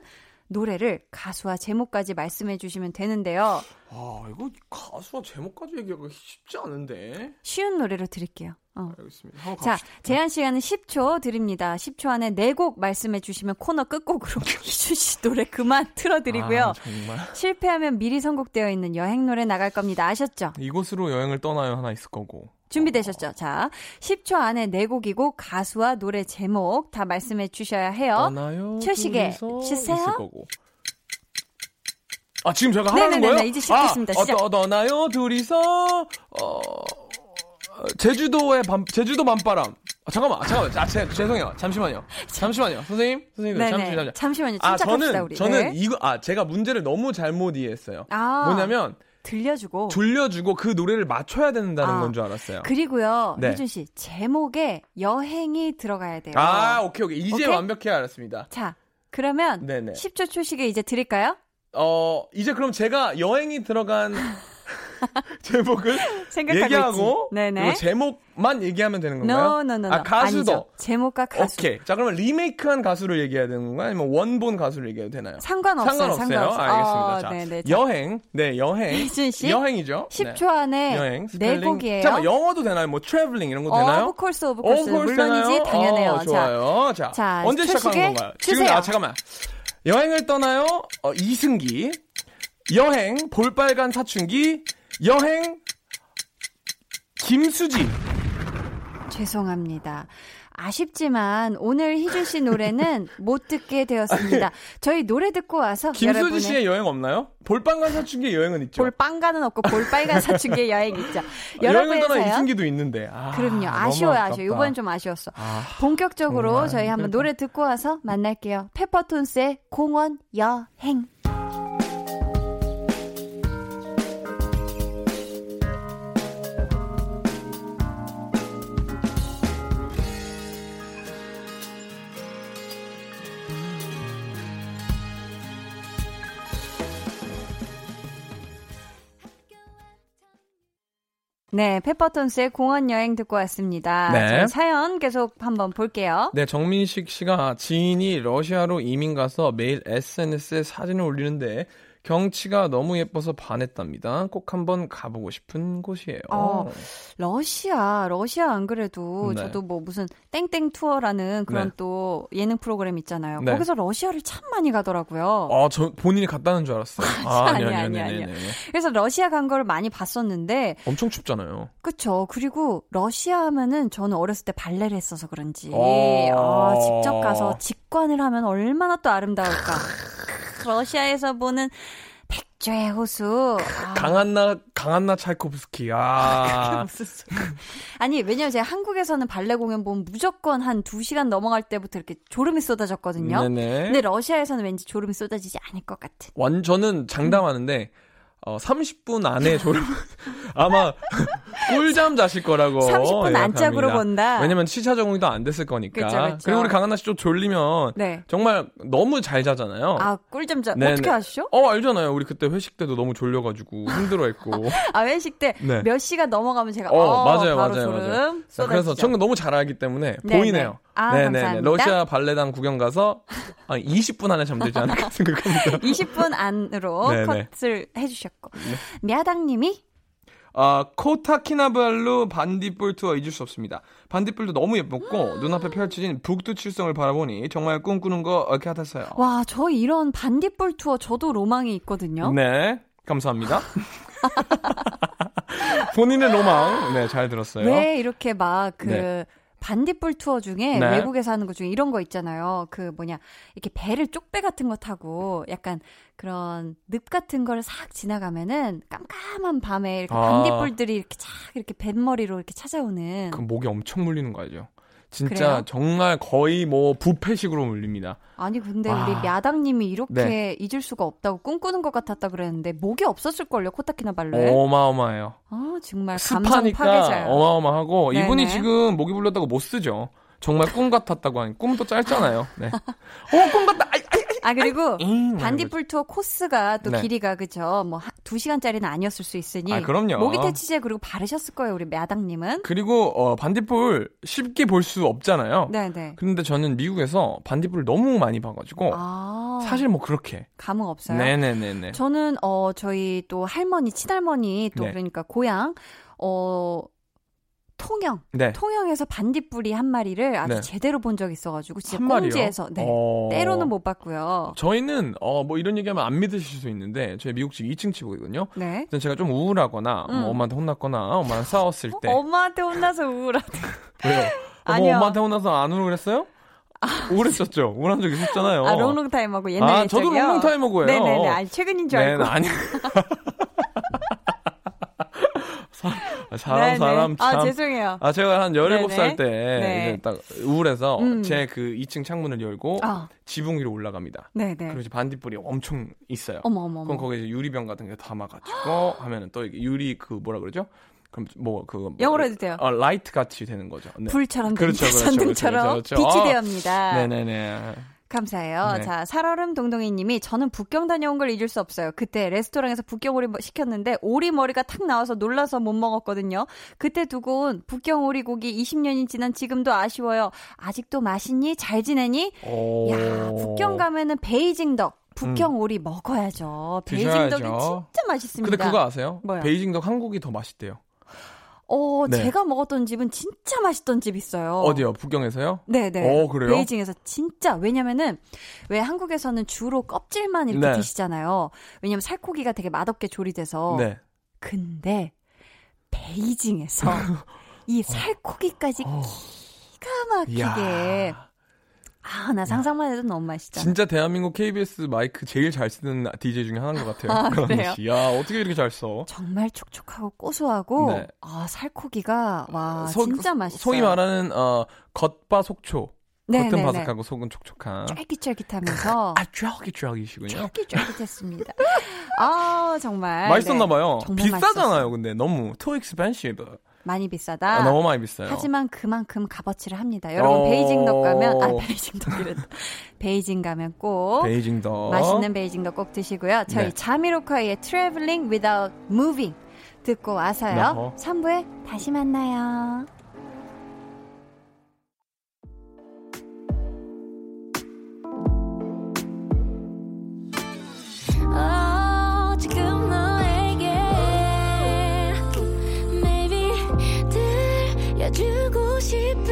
노래를 가수와 제목까지 말씀해 주시면 되는데요. 이거 가수와 제목까지 얘기하기가 쉽지 않은데. 쉬운 노래로 드릴게요. 알겠습니다. 자, 제한 시간은 10초 드립니다. 10초 안에 4곡 말씀해 주시면 코너 끝곡으로 희준 씨 노래 그만 틀어드리고요. 정말. 실패하면 미리 선곡되어 있는 여행 노래 나갈 겁니다. 아셨죠? 이곳으로 여행을 떠나요 하나 있을 거고. 준비되셨죠? 자, 10초 안에 4곡이고 가수와 노래 제목 다 말씀해 주셔야 해요. 떠나요. 초식에 주세요. 아, 지금 제가 하라는 거예요? 네네네, 이제 시작했습니다. 아, 시작. 떠나요, 둘이서, 제주도 밤바람. 아, 잠깐만. 죄송해요. 잠시만요. 선생님. 네네. 잠시만요. 아, 저는 이거, 제가 문제를 너무 잘못 이해했어요. 아. 뭐냐면, 들려주고 그 노래를 맞춰야 된다는 건 줄 알았어요. 그리고요, 희준 씨, 제목에 여행이 들어가야 돼요. 아, 오케이. 이제 완벽히 알았습니다. 자, 그러면, 네네. 10초 초식에 이제 드릴까요? 이제 그럼 제가 여행이 들어간 제목을 얘기하고, 그리고 제목만 얘기하면 되는 건가요? No. 아, 가수도. 아니죠. 제목과 가수. 오케이. 자, 그러면 리메이크한 가수를 얘기해야 되는 건가요? 아니면 원본 가수를 얘기해도 되나요? 상관없어요. 알겠습니다. 자, 여행. 네, 여행. 이준 씨. 여행이죠. 10초 안에 여행, 네 곡이에요. 잠깐만, 영어도 되나요? 뭐, 트래블링 이런 거 되나요? 오브 콜스. 물론이지, 당연하네요. 좋아요. 자, 언제 시작하는 건가요? 지금, 잠깐만. 여행을 떠나요. 이승기. 여행 볼빨간 사춘기. 여행 김수지. 죄송합니다. 아쉽지만 오늘 희준 씨 노래는 못 듣게 되었습니다. 저희 노래 듣고 와서 김수지 씨의 여행 없나요? 볼빨간 사춘기의 여행은 있죠. 볼빨간은 없고 볼빨간 사춘기의 여행 있죠. 여행을 떠나 이승기도 있는데. 아, 그럼요. 아쉬워요. 이번엔 좀 아쉬웠어. 본격적으로 정말. 저희 한번 노래 듣고 와서 만날게요. 페퍼톤스의 공원 여행. 네, 페퍼톤스의 공원 여행 듣고 왔습니다. 네. 사연 계속 한번 볼게요. 네, 정민식 씨가 지인이 러시아로 이민 가서 매일 SNS에 사진을 올리는데 경치가 너무 예뻐서 반했답니다. 꼭 한번 가보고 싶은 곳이에요. 러시아 안 그래도 저도 뭐 무슨 땡땡 투어라는 그런 또 예능 프로그램 있잖아요. 거기서 러시아를 참 많이 가더라고요. 아, 저 본인이 갔다는 줄 알았어요. 아니요. 그래서 러시아 간 걸 많이 봤었는데 엄청 춥잖아요. 그렇죠. 그리고 러시아 하면은 저는 어렸을 때 발레를 했어서 그런지 직접 가서 직관을 하면 얼마나 또 아름다울까. 러시아에서 보는 백조의 호수. 강한나 차이코프스키. 그게 무슨 소리야. 아니, 왜냐면 제가 한국에서는 발레 공연 보면 무조건 한 2시간 넘어갈 때부터 이렇게 졸음이 쏟아졌거든요. 네네. 근데 러시아에서는 왠지 졸음이 쏟아지지 않을 것 같은. 저는 장담하는데 30분 안에 졸음 아마 꿀잠 자실 거라고. 30분 안짝으로 본다. 왜냐면 시차 적응도 안 됐을 거니까. 그쵸. 그리고 우리 강한나 씨 좀 졸리면 정말 너무 잘 자잖아요. 아, 꿀잠 자. 네네. 어떻게 아시죠? 알잖아요. 우리 그때 회식 때도 너무 졸려가지고 힘들어했고. 아, 회식 때 몇 시간 넘어가면 제가 맞아요. 졸음 쏟아지죠. 그래서 저는 너무 잘 알기 때문에 보이네요. 네네. 러시아 발레단 구경 가서 20분 안에 잠들지 않을까 생각합니다. 20분 안으로 컷을 해주셨고. 미아당님이 코타키나발루 반딧불 투어 잊을 수 없습니다. 반딧불도 너무 예뻤고 눈앞에 펼쳐진 북두칠성을 바라보니 정말 꿈꾸는 거 같았어요. 와, 저 이런 반딧불 투어 저도 로망이 있거든요. 네, 감사합니다. 본인의 로망, 네, 잘 들었어요. 왜 이렇게 막 반딧불 투어 중에 외국에서 하는 것 중에 이런 거 있잖아요. 이렇게 배를 쪽배 같은 거 타고 약간 그런 늪 같은 걸 싹 지나가면은 깜깜한 밤에 이렇게 반딧불들이 이렇게 착 이렇게 뱃머리로 이렇게 찾아오는. 그 목이 엄청 물리는 거 알죠? 진짜 그래요? 정말 거의 뭐 부패식으로 물립니다. 아니, 근데 우리 야당님이 이렇게 잊을 수가 없다고 꿈꾸는 것 같았다 그랬는데 목이 없었을걸요. 코타키나발루에. 어마어마해요. 정말 감정 파괴자예요. 어마어마하고. 네네. 이분이 지금 목이 불렸다고 못 쓰죠. 정말 꿈 같았다고 하니 꿈도 짧잖아요. 네. 꿈 같다. 그리고 반딧불 투어 코스가 또 길이가 그죠. 뭐 2시간짜리는 아니었을 수 있으니. 아, 그럼요. 모기 퇴치제 그리고 바르셨을 거예요, 우리 매당님은. 그리고 반딧불 쉽게 볼 수 없잖아요. 네네. 그런데 저는 미국에서 반딧불 너무 많이 봐가지고 사실 뭐 그렇게 감흥 없어요. 네네네네. 저는 저희 또 할머니 친할머니 또 그러니까 고향 통영. 네. 통영에서 반딧불이 한 마리를 아주 제대로 본 적이 있어가지고 진짜 꽁지에서 때로는 못 봤고요. 저희는 뭐 이런 얘기하면 안 믿으실 수 있는데 저희 미국 집 2층 집이거든요. 네. 제가 좀 우울하거나 뭐 엄마한테 혼났거나 엄마랑 싸웠을 때. 엄마한테 혼나서 우울하다. 왜요? 아니요. 엄마한테 혼나서 안 울고 그랬어요? 오래 썼죠. 오래 한 적 있었잖아요. 아, 롱롱타임하고 옛날에. 아, 저도 롱롱타임하고예요. 네네네. 아니, 최근인 줄 알고. 네, 아니. 사람 참. 아, 죄송해요. 아, 제가 한 17살 때 이제 딱 우울해서 제 그 2층 창문을 열고 지붕 위로 올라갑니다. 네네. 그리고 이제 반딧불이 엄청 있어요. 어머어머. 그럼 거기에 이제 유리병 같은 게 담아가지고 하면은 또 유리 그 뭐라 그러죠? 그럼 뭐 그 영어로 해도 돼요. 아, 라이트 같이 되는 거죠. 네. 불처럼 그렇죠, 그렇죠, 전등처럼 그렇죠, 그렇죠. 빛이 되옵니다. 네네네. 감사해요. 네. 자, 살얼음 동동이님이 저는 북경 다녀온 걸 잊을 수 없어요. 그때 레스토랑에서 북경오리 시켰는데 오리 머리가 탁 나와서 놀라서 못 먹었거든요. 그때 두고 온 북경오리고기 20년이 지난 지금도 아쉬워요. 아직도 맛있니? 잘 지내니? 오. 야, 북경 가면은 베이징덕. 북경오리 먹어야죠. 베이징덕이 진짜 맛있습니다. 근데 그거 아세요? 뭐야? 베이징덕 한국이 더 맛있대요. 네. 제가 먹었던 집은 진짜 맛있던 집 있어요. 어디요? 북경에서요? 네네. 그래요? 베이징에서 진짜. 왜냐면은, 왜 한국에서는 주로 껍질만 이렇게 드시잖아요. 왜냐면 살코기가 되게 맛없게 조리돼서. 네. 근데, 베이징에서 이 살코기까지 기가 막히게. 이야. 아, 나 상상만 해도 너무 맛있다. 진짜 대한민국 KBS 마이크 제일 잘 쓰는 DJ 중에 하나인 것 같아요. 아, 그래요? 야, 어떻게 이렇게 잘 써? 정말 촉촉하고 고소하고, 네. 아, 살코기가, 와, 진짜 맛있어요. 소위 말하는, 겉바 속초. 네, 겉은 바삭하고 속은 촉촉한. 쫄깃쫄깃하면서. 아, 쫄깃쫄깃이시군요. 쫄깃쫄깃했습니다. 아, 정말. 맛있었나봐요. 네, 비싸잖아요, 맛있었어. 근데. 너무. Too expensive. 많이 비싸다. 아, 너무 많이 비싸요. 하지만 그만큼 값어치를 합니다. 여러분 베이징덕 가면 베이징 가면 꼭 베이징덕 맛있는 베이징덕 꼭 드시고요. 저희 자미로콰이의 Traveling Without Moving 듣고 와서요. 3부에 다시 만나요. 지금 주고 싶은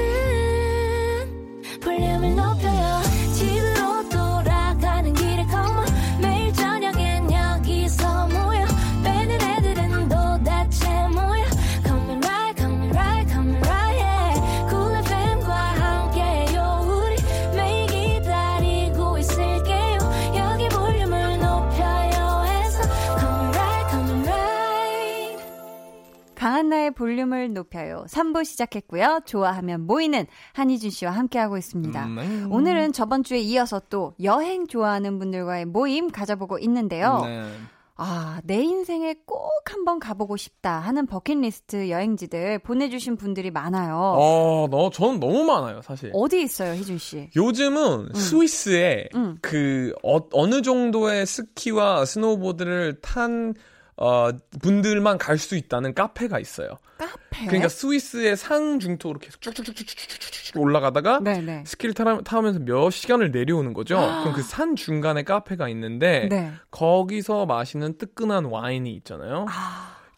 볼륨을 높여요. 집으로 돌아가는 길에 come on. 매일 저녁엔 여기서 모여 빼는 애들은 도대체 뭐야. Coming right, coming right, coming right, yeah. Cool FM과 함께요. 우리 매일 기다리고 있을게요. 여기 볼륨을 높여요 해서 coming right, coming right. 강한나의 볼륨을 높여요. 3부 시작했고요. 좋아하면 모이는 한희준 씨와 함께하고 있습니다. 오늘은 저번 주에 이어서 또 여행 좋아하는 분들과의 모임 가져보고 있는데요. 아, 내 인생에 꼭 한번 가보고 싶다 하는 버킷리스트 여행지들 보내주신 분들이 많아요. 저는 너무 많아요, 사실. 어디 있어요, 희준 씨? 요즘은 스위스에 그 어느 정도의 스키와 스노우보드를 탄 분들만 갈 수 있다는 카페가 있어요. 카페? 그러니까 스위스의 상 중턱으로 계속 쭉쭉쭉쭉쭉 올라가다가 스키를 타면서 몇 시간을 내려오는 거죠. 그럼 그 산 중간에 카페가 있는데 거기서 마시는 뜨끈한 와인이 있잖아요.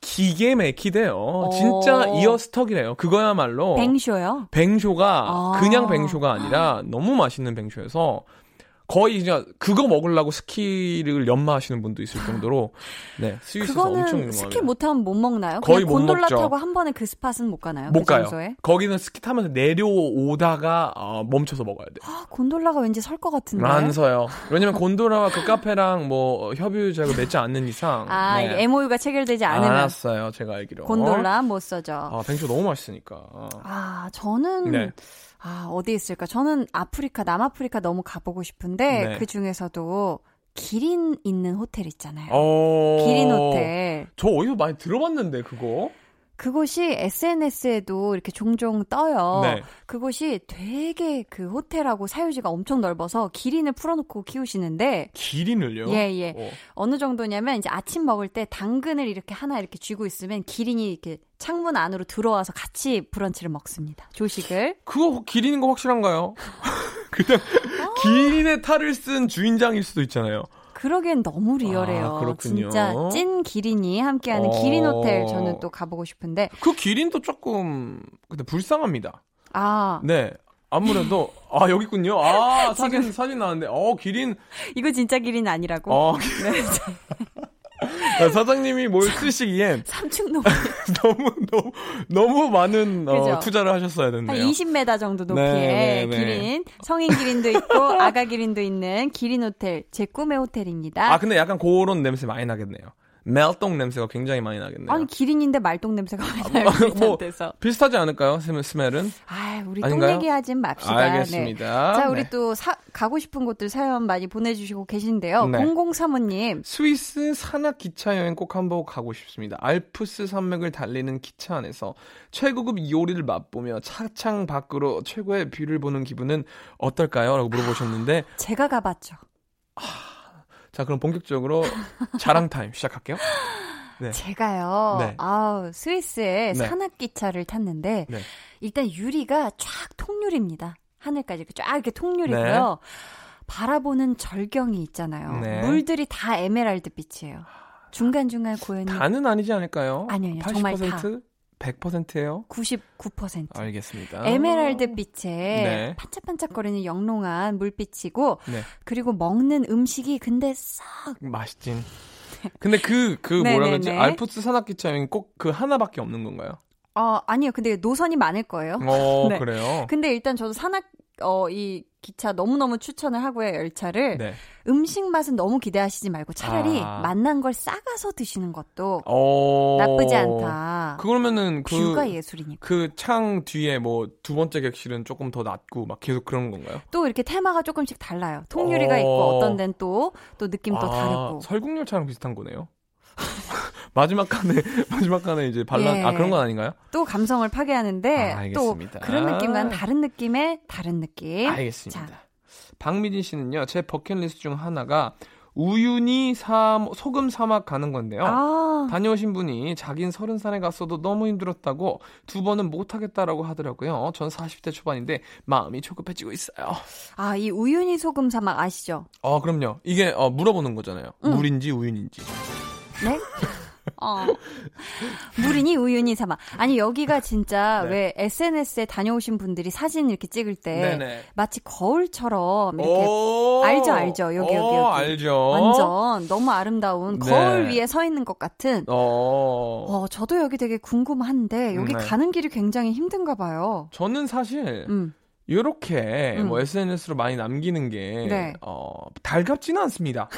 기계 맥히대요. 진짜 이어스턱이래요. 그거야말로. 뱅쇼요? 뱅쇼가 그냥 뱅쇼가 아니라 너무 맛있는 뱅쇼여서 거의 그냥 그거 먹으려고 스키를 연마하시는 분도 있을 정도로 스위스에서 엄청 유명합니다. 스키 못하면 못 먹나요? 거의 못 곤돌라 먹죠. 타고 한 번에 그 스팟은 못 가나요? 못 그 가요. 장소에? 거기는 스키 타면서 내려오다가 멈춰서 먹어야 돼요. 아, 곤돌라가 왠지 설 것 같은데. 안 서요. 왜냐면 곤돌라와 그 카페랑 뭐 협의자가 맺지 않는 이상 MOU가 체결되지 않으면 안 왔어요. 제가 알기로 곤돌라 못 써죠. 뱅쇼 너무 맛있으니까. 저는 어디 있을까? 저는 남아프리카 너무 가보고 싶은데, 그 중에서도 기린 있는 호텔 있잖아요. 기린 호텔. 저 어디서 많이 들어봤는데, 그거? 그곳이 SNS에도 이렇게 종종 떠요. 그곳이 되게 그 호텔하고 사유지가 엄청 넓어서 기린을 풀어놓고 키우시는데. 기린을요? 예. 어느 정도냐면 이제 아침 먹을 때 당근을 이렇게 하나 이렇게 쥐고 있으면 기린이 이렇게 창문 안으로 들어와서 같이 브런치를 먹습니다. 조식을. 그거 기린인 거 확실한가요? 그냥 기린의 탈을 쓴 주인장일 수도 있잖아요. 그러기엔 너무 리얼해요. 그렇군요. 진짜 찐 기린이 함께하는 기린 호텔 저는 또 가보고 싶은데. 그 기린도 조금 근데 불쌍합니다. 아무래도 여기 있군요. 사진 나왔는데 기린 이거 진짜 기린 아니라고. 사장님이 뭘 쓰시기엔 삼층 너무 많은 투자를 하셨어야 됐네요. 한 20m 정도 높이의 기린, 성인 기린도 있고 아가 기린도 있는 기린 호텔, 제 꿈의 호텔입니다. 아, 근데 약간 그런 냄새 많이 나겠네요. 말똥 냄새가 굉장히 많이 나겠네요. 아니, 기린인데 말똥 냄새가 많이 나요. 뭐 비슷하지 않을까요? 스멜은? 아, 우리 똥 얘기하진 맙시다. 알겠습니다. 네. 자, 우리 또 가고 싶은 곳들 사연 많이 보내주시고 계신데요. 0035님. 스위스 산악 기차 여행 꼭 한번 가고 싶습니다. 알프스 산맥을 달리는 기차 안에서 최고급 요리를 맛보며 차창 밖으로 최고의 뷰를 보는 기분은 어떨까요? 라고 물어보셨는데. 제가 가봤죠. 자, 그럼 본격적으로 자랑 타임 시작할게요. 네. 제가요, 아우, 스위스에 산악기차를 탔는데, 일단 유리가 쫙 통유리입니다. 하늘까지 쫙 이렇게 통유리고요. 바라보는 절경이 있잖아요. 물들이 다 에메랄드 빛이에요. 중간중간 고연이. 다는 아니지 않을까요? 아니요, 80%? 정말 다. 100%예요? 99%. 알겠습니다. 에메랄드 빛에 반짝반짝거리는 영롱한 물빛이고, 그리고 먹는 음식이 근데 싹 맛있진. 근데 뭐라 그러지? 알프스 산악기차는 꼭 그 하나밖에 없는 건가요? 아니요. 근데 노선이 많을 거예요. 그래요? 근데 일단 저도 이 기차 너무너무 추천을 하고요, 열차를. 음식 맛은 너무 기대하시지 말고 차라리 맛난 걸 싸가서 드시는 것도 나쁘지 않다. 그러면은 뷰가 예술이니까. 그 창 뒤에 뭐 두 번째 객실은 조금 더 낮고 막 계속 그런 건가요? 또 이렇게 테마가 조금씩 달라요. 통유리가 있고 어떤 데는 또 느낌도 다르고. 설국열차랑 비슷한 거네요. 마지막 칸에 이제 반란, 그런 건 아닌가요? 또 감성을 파괴하는데, 또 그런 느낌과는 다른 느낌의 다른 느낌. 알겠습니다. 자. 박미진 씨는요, 제 버킷리스트 중 하나가 우유니 소금 사막 가는 건데요. 다녀오신 분이 자긴 30살에 갔어도 너무 힘들었다고 2번은 못하겠다라고 하더라고요. 전 40대 초반인데 마음이 조급해지고 있어요. 아, 이 우유니 소금 사막 아시죠? 그럼요. 이게 물어보는 거잖아요. 물인지 우유인지. 네? 물이니 우유니 사막. 아니, 여기가 진짜 왜 SNS에 다녀오신 분들이 사진 이렇게 찍을 때 마치 거울처럼 이렇게 알죠 여기 알죠. 완전 너무 아름다운 거울 위에 서 있는 것 같은. 저도 여기 되게 궁금한데 여기 가는 길이 굉장히 힘든가 봐요. 저는 사실 이렇게 뭐 SNS로 많이 남기는 게 달갑지는 않습니다.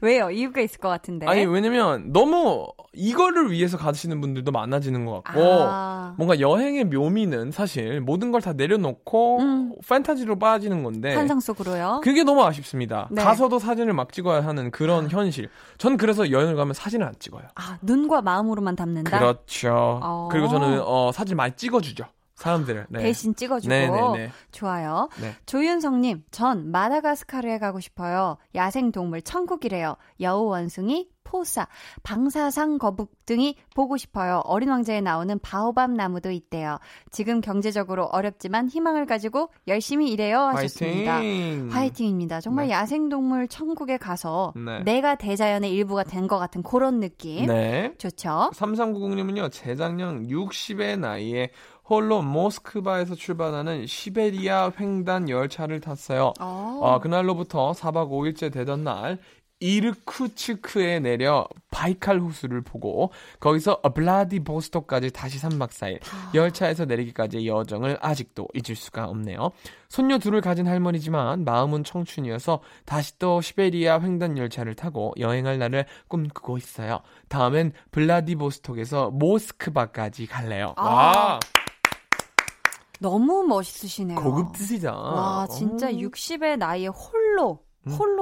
왜요? 이유가 있을 것 같은데. 아니, 왜냐면 너무 이거를 위해서 가시는 분들도 많아지는 것 같고 뭔가 여행의 묘미는 사실 모든 걸 다 내려놓고 판타지로 빠지는 건데 환상 속으로요? 그게 너무 아쉽습니다. 가서도 사진을 막 찍어야 하는 그런 현실. 전 그래서 여행을 가면 사진을 안 찍어요. 눈과 마음으로만 담는다? 그렇죠. 그리고 저는 사진 많이 찍어주죠. 사람들을 대신 찍어주고. 좋아요. 조윤성님, 전 마다가스카르에 가고 싶어요. 야생동물 천국이래요. 여우원숭이, 포사, 방사상 거북 등이 보고 싶어요. 어린 왕자에 나오는 바오밥 나무도 있대요. 지금 경제적으로 어렵지만 희망을 가지고 열심히 일해요. 하셨습니다. 화이팅입니다. 정말 야생동물 천국에 가서 내가 대자연의 일부가 된 것 같은 그런 느낌. 좋죠. 3390님은요. 재작년 60의 나이에 홀로 모스크바에서 출발하는 시베리아 횡단 열차를 탔어요. 그날로부터 4박 5일째 되던 날 이르쿠츠크에 내려 바이칼 호수를 보고 거기서 블라디보스토크까지 다시 3박 4일 열차에서 내리기까지의 여정을 아직도 잊을 수가 없네요. 손녀 둘을 가진 할머니지만 마음은 청춘이어서 다시 또 시베리아 횡단 열차를 타고 여행할 날을 꿈꾸고 있어요. 다음엔 블라디보스토크에서 모스크바까지 갈래요. 와! 너무 멋있으시네요. 고급지시죠. 와, 진짜 60의 나이에 홀로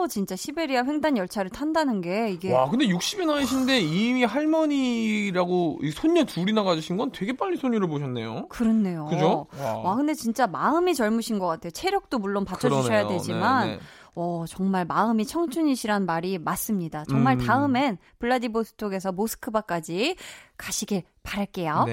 진짜 시베리아 횡단 열차를 탄다는 게 이게. 와, 근데 60의 나이신데 이미 할머니라고 손녀 둘이나 가지신 건 되게 빨리 손녀를 보셨네요. 그렇네요. 그죠? 와, 근데 진짜 마음이 젊으신 것 같아요. 체력도 물론 받쳐주셔야 되지만. 정말 마음이 청춘이시란 말이 맞습니다. 정말 다음엔 블라디보스톡에서 모스크바까지 가시길 바랄게요.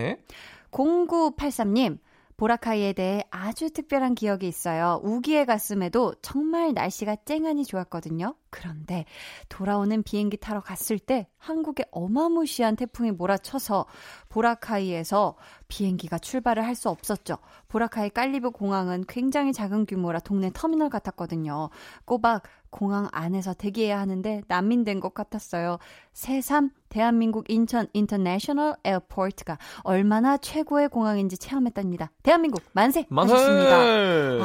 0983님. 보라카이에 대해 아주 특별한 기억이 있어요. 우기에 갔음에도 정말 날씨가 쨍하니 좋았거든요. 그런데 돌아오는 비행기 타러 갔을 때 한국에 어마무시한 태풍이 몰아쳐서 보라카이에서 비행기가 출발을 할 수 없었죠. 보라카이 깔리브 공항은 굉장히 작은 규모라 동네 터미널 같았거든요. 꼬박 공항 안에서 대기해야 하는데 난민된 것 같았어요. 새삼 대한민국 인천 인터내셔널 에어포트가 얼마나 최고의 공항인지 체험했답니다. 대한민국 만세! 만세! 하셨습니다.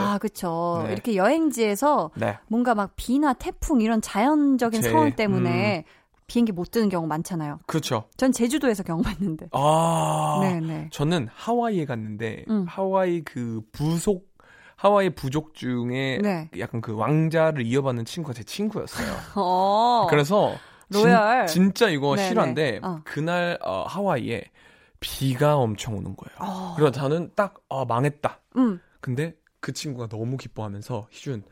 아, 그렇죠. 네. 이렇게 여행지에서 네. 뭔가 막 비나 태풍 이런 자연적인 상황 때문에 비행기 못 뜨는 경우 많잖아요. 그렇죠. 전 제주도에서 경험했는데. 아, 네네. 저는 하와이에 갔는데 하와이 그 부속 하와이 부족 중에 네. 약간 그 왕자를 이어받는 친구가 제 친구였어요. 그래서 로열. 진짜 이거 네네. 실화인데 그날 하와이에 비가 엄청 오는 거예요. 그래서 저는 딱 망했다. 근데 그 친구가 너무 기뻐하면서 희준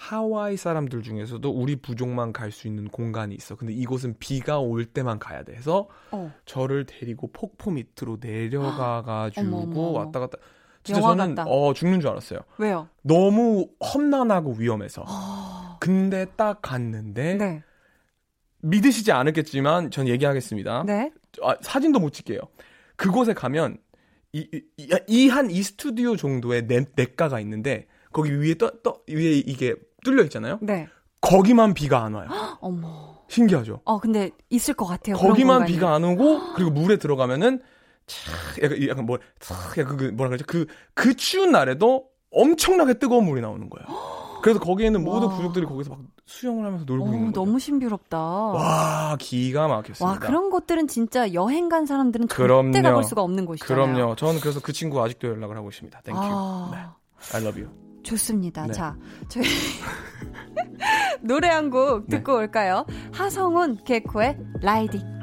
하와이 사람들 중에서도 우리 부족만 갈 수 있는 공간이 있어. 근데 이곳은 비가 올 때만 가야 돼. 해서 저를 데리고 폭포 밑으로 내려가가지고 왔다 갔다. 진짜 저는 죽는 줄 알았어요. 왜요? 너무 험난하고 위험해서. 근데 딱 갔는데 네. 믿으시지 않았겠지만 전 얘기하겠습니다. 네? 사진도 못 찍게요. 그곳에 가면 이 스튜디오 정도의 냇가가 있는데 거기 위에 위에 이게 뚫려 있잖아요. 네. 거기만 비가 안 와요. 어머. 신기하죠? 근데 있을 것 같아요. 거기만 비가 안 오고 그리고 물에 들어가면은 약간 그 추운 날에도 엄청나게 뜨거운 물이 나오는 거예요. 그래서 거기에는 모든 부족들이 거기서 막 수영을 하면서 놀고 있는 거예요. 너무 신비롭다. 와, 기가 막혔습니다. 와, 그런 곳들은 진짜 여행 간 사람들은 절대 가볼 수가 없는 곳이잖아요. 그럼요. 저는 그래서 그 친구와 아직도 연락을 하고 있습니다. 땡큐. 네. I love you. 좋습니다. 네. 자, 저희 노래 한 곡 듣고 네. 올까요? 하성훈 개코의 라이딩.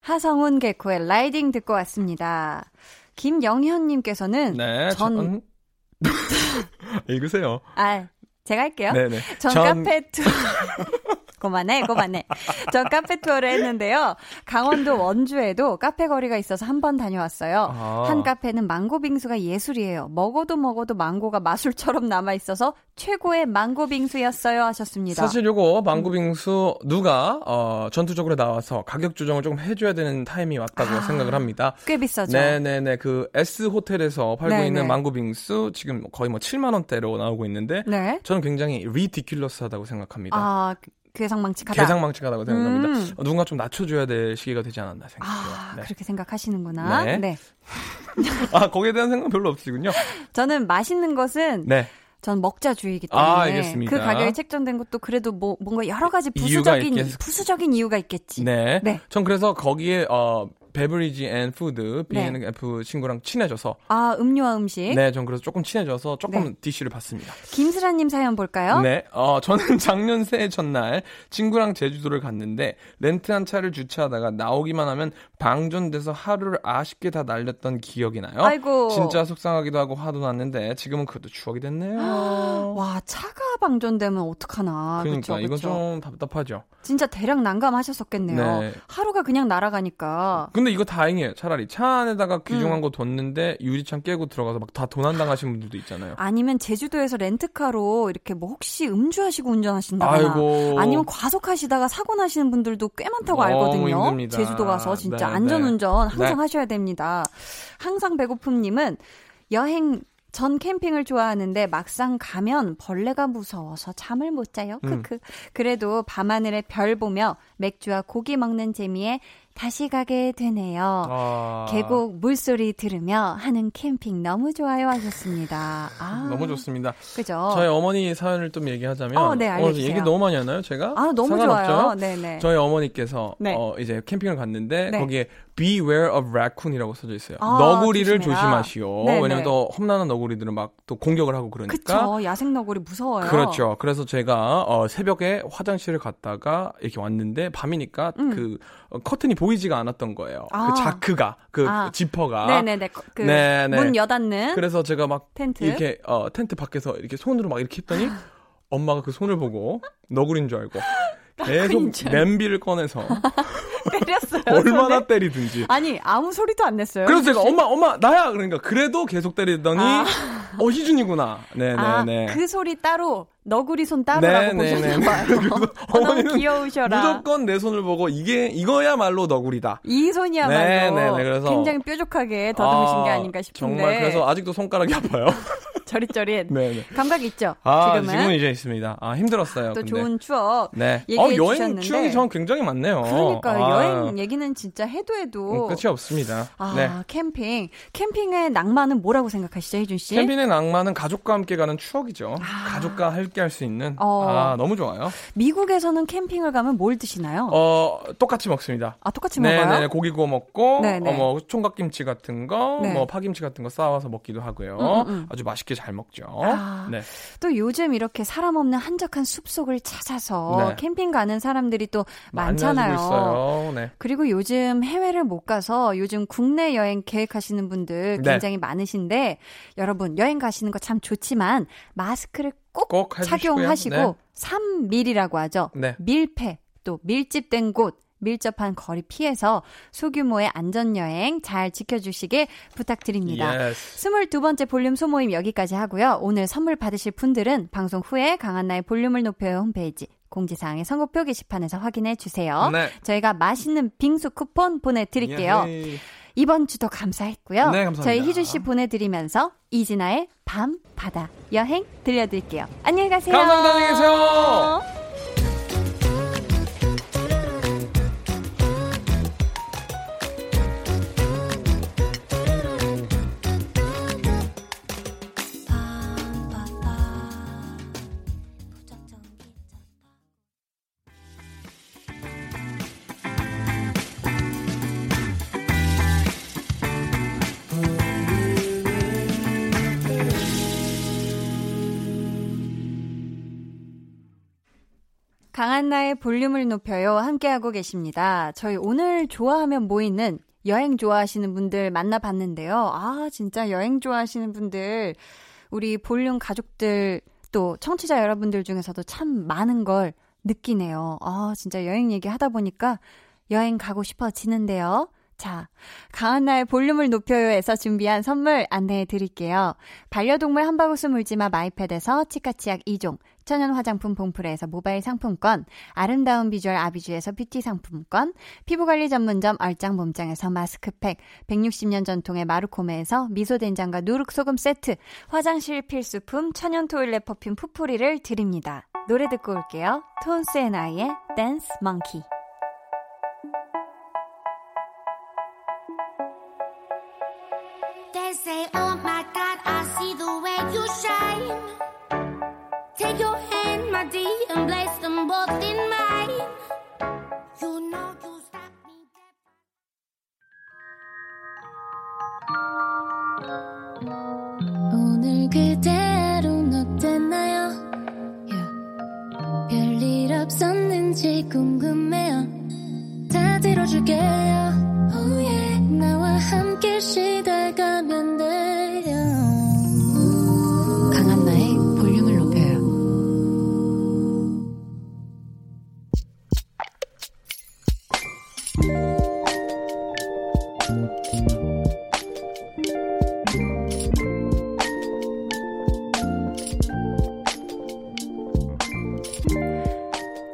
하성훈 개코의 라이딩 듣고 왔습니다. 김영현님께서는 네, 전 읽으세요. 제가 할게요. 네네. 전 카페 투어 그만해. 전 카페 투어를 했는데요. 강원도 원주에도 카페 거리가 있어서 한 번 다녀왔어요. 한 카페는 망고 빙수가 예술이에요. 먹어도 망고가 마술처럼 남아있어서 최고의 망고 빙수였어요 하셨습니다. 사실 요거 망고 빙수 누가 전투적으로 나와서 가격 조정을 조금 해줘야 되는 타임이 왔다고 생각을 합니다. 꽤 비싸죠. 네네네. 그 S 호텔에서 팔고 네네. 있는 망고 빙수 지금 거의 뭐 7만 원대로 나오고 있는데 네. 저는 굉장히 리디큘러스하다고 생각합니다. 괴상망측하다고 생각합니다. 누군가 좀 낮춰줘야 될 시기가 되지 않았나 생각해요. 네. 그렇게 생각하시는구나. 네. 네. 거기에 대한 생각은 별로 없으시군요. 저는 맛있는 것은 네. 전 먹자주의이기 때문에 알겠습니다. 그 가격이 책정된 것도 그래도 뭔가 여러 가지 부수적인 이유가 있겠지. 네. 네. 전 그래서 거기에 베브리지 앤 푸드 B&F 네. 친구랑 친해져서 음료와 음식 네, 전 그래서 조금 친해져서 조금 네. DC를 받습니다. 김슬아님 사연 볼까요? 네, 저는 작년 새해 전날 친구랑 제주도를 갔는데 렌트한 차를 주차하다가 나오기만 하면 방전돼서 하루를 아쉽게 다 날렸던 기억이 나요. 아이고. 진짜 속상하기도 하고 화도 났는데 지금은 그것도 추억이 됐네요. 와, 차가 방전되면 어떡하나. 그러니까 이건 좀 답답하죠. 진짜 대략 난감하셨었겠네요. 네. 하루가 그냥 날아가니까. 근데 이거 다행이에요. 차라리 차 안에다가 귀중한 거 뒀는데 유리창 깨고 들어가서 막 다 도난당하신 분들도 있잖아요. 아니면 제주도에서 렌트카로 이렇게 뭐 혹시 음주하시고 운전하신다거나 아이고. 아니면 과속하시다가 사고 나시는 분들도 꽤 많다고 알거든요. 제주도 가서 진짜 네, 안전운전 항상 네. 하셔야 됩니다. 항상 배고픔님은 전 캠핑을 좋아하는데 막상 가면 벌레가 무서워서 잠을 못 자요. 크크. 그래도 밤하늘에 별 보며 맥주와 고기 먹는 재미에 다시 가게 되네요. 계곡 물소리 들으며 하는 캠핑 너무 좋아요 하셨습니다. 너무 좋습니다. 그죠? 저희 어머니 사연을 좀 얘기하자면 네, 알려주세요. 얘기 너무 많이 하나요, 제가? 너무 좋아요. 네네. 저희 어머니께서 네. 이제 캠핑을 갔는데 네. 거기에 Beware of Raccoon이라고 써져 있어요. 너구리를 조심하시오. 네네. 왜냐면 또 험난한 너구리들은 막 또 공격을 하고 그러니까. 그렇죠. 야생 너구리 무서워요. 그렇죠. 그래서 제가 새벽에 화장실을 갔다가 이렇게 왔는데 밤이니까 그 커튼이 보이지가 않았던 거예요. 그 자크가, 지퍼가. 네네네. 문 여닫는. 그래서 제가 막 텐트 밖에서 이렇게 손으로 막 이렇게 했더니 엄마가 그 손을 보고 너구리인 줄 알고 계속 냄비를 꺼내서 때렸어요. 얼마나 손에? 때리든지. 아니 아무 소리도 안 냈어요. 그래서 제가 엄마 나야 그러니까 그래도 계속 때리더니 희준이구나. 네네네. 아, 그 소리 따로 너구리 손 따로라고 보셨나봐요. 너무 귀여우셔라. 무조건 내 손을 보고 이거야말로 너구리다. 이 손이야말로 네네네. 그래서 굉장히 뾰족하게 더듬으신 게 아닌가 싶은데. 정말 그래서 아직도 손가락이 아파요. 저릿저릿. 네네. 감각 있죠? 아, 지금은 이제 있습니다. 아, 힘들었어요. 또 근데. 좋은 추억. 네. 얘기해 여행 주셨는데. 추억이 전 굉장히 많네요. 그러니까요. 여행 얘기는 진짜 해도. 끝이 없습니다. 아, 네. 캠핑. 캠핑의 낭만은 뭐라고 생각하시죠, 희준 씨? 캠핑의 낭만은 가족과 함께 가는 추억이죠. 아. 가족과 함께 할 수 있는. 아, 너무 좋아요. 미국에서는 캠핑을 가면 뭘 드시나요? 똑같이 먹습니다. 아, 똑같이 먹어요? 네네. 고기 구워 먹고, 뭐 총각김치 같은 거, 뭐 파김치 같은 거 싸와서 먹기도 하고요. 아주 맛있게 잘 먹죠. 아, 네. 또 요즘 이렇게 사람 없는 한적한 숲속을 찾아서 캠핑 가는 사람들이 또 많잖아요. 있어요. 네. 그리고 요즘 해외를 못 가서 요즘 국내 여행 계획하시는 분들 굉장히 많으신데 여러분 여행 가시는 거 참 좋지만 마스크를 꼭 착용하시고 3밀이라고 하죠. 밀폐 또 밀집된 곳 밀접한 거리 피해서 소규모의 안전여행 잘 지켜주시길 부탁드립니다. Yes. 22번째 볼륨 소모임 여기까지 하고요. 오늘 선물 받으실 분들은 방송 후에 강한나의 볼륨을 높여요 홈페이지 공지사항의 선곡표 게시판에서 확인해 주세요. 네. 저희가 맛있는 빙수 쿠폰 보내드릴게요. 예이. 이번 주도 감사했고요. 네, 감사합니다. 저희 희준 씨 보내드리면서 이진아의 밤, 바다, 여행 들려드릴게요. 안녕히 가세요. 감사합니다. 안녕히 계세요. 강한나의 볼륨을 높여요. 함께하고 계십니다. 저희 오늘 좋아하면 모이는 여행 좋아하시는 분들 만나봤는데요. 아, 진짜 여행 좋아하시는 분들, 우리 볼륨 가족들, 또 청취자 여러분들 중에서도 참 많은 걸 느끼네요. 아, 진짜 여행 얘기하다 보니까 여행 가고 싶어지는데요. 자, 강한나의 볼륨을 높여요에서 준비한 선물 안내해 드릴게요. 반려동물 한바구스 물지마 마이패드에서 치카치약 2종, 천연 화장품 봉프레에서 모바일 상품권, 아름다운 비주얼 아비주에서 뷰티 상품권, 피부관리 전문점 얼짱 몸짱에서 마스크팩, 160년 전통의 마루코메에서 미소된장과 누룩소금 세트, 화장실 필수품 천연 토일렛 퍼퓸 푸푸리를 드립니다. 노래 듣고 올게요. 톤스 앤 아이의 댄스 멍키. They say, oh my God, I see the way you shine. Take your hand, my dear, and place them both in mine. You know you stopped me dead. 오늘 그대로는 어땠나요? Yeah. 별일 없었는지 궁금해요. 다 들어줄게요. Oh yeah. 나와 함께 시달가면 돼요. 강한나의 볼륨을 높여요.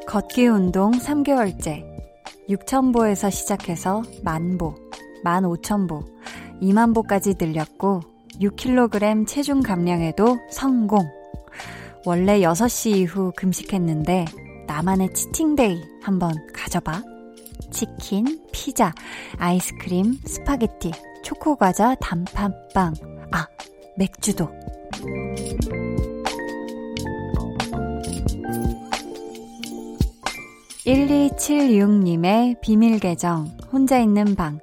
걷기 운동 3개월째 6,000보에서 시작해서 10,000보 15,000보, 20,000보까지 늘렸고 6kg 체중 감량에도 성공. 원래 6시 이후 금식했는데 나만의 치팅데이 한번 가져봐. 치킨, 피자, 아이스크림, 스파게티, 초코과자, 단팥빵, 아, 맥주도. (1276님의) 비밀 계정 혼자 있는 방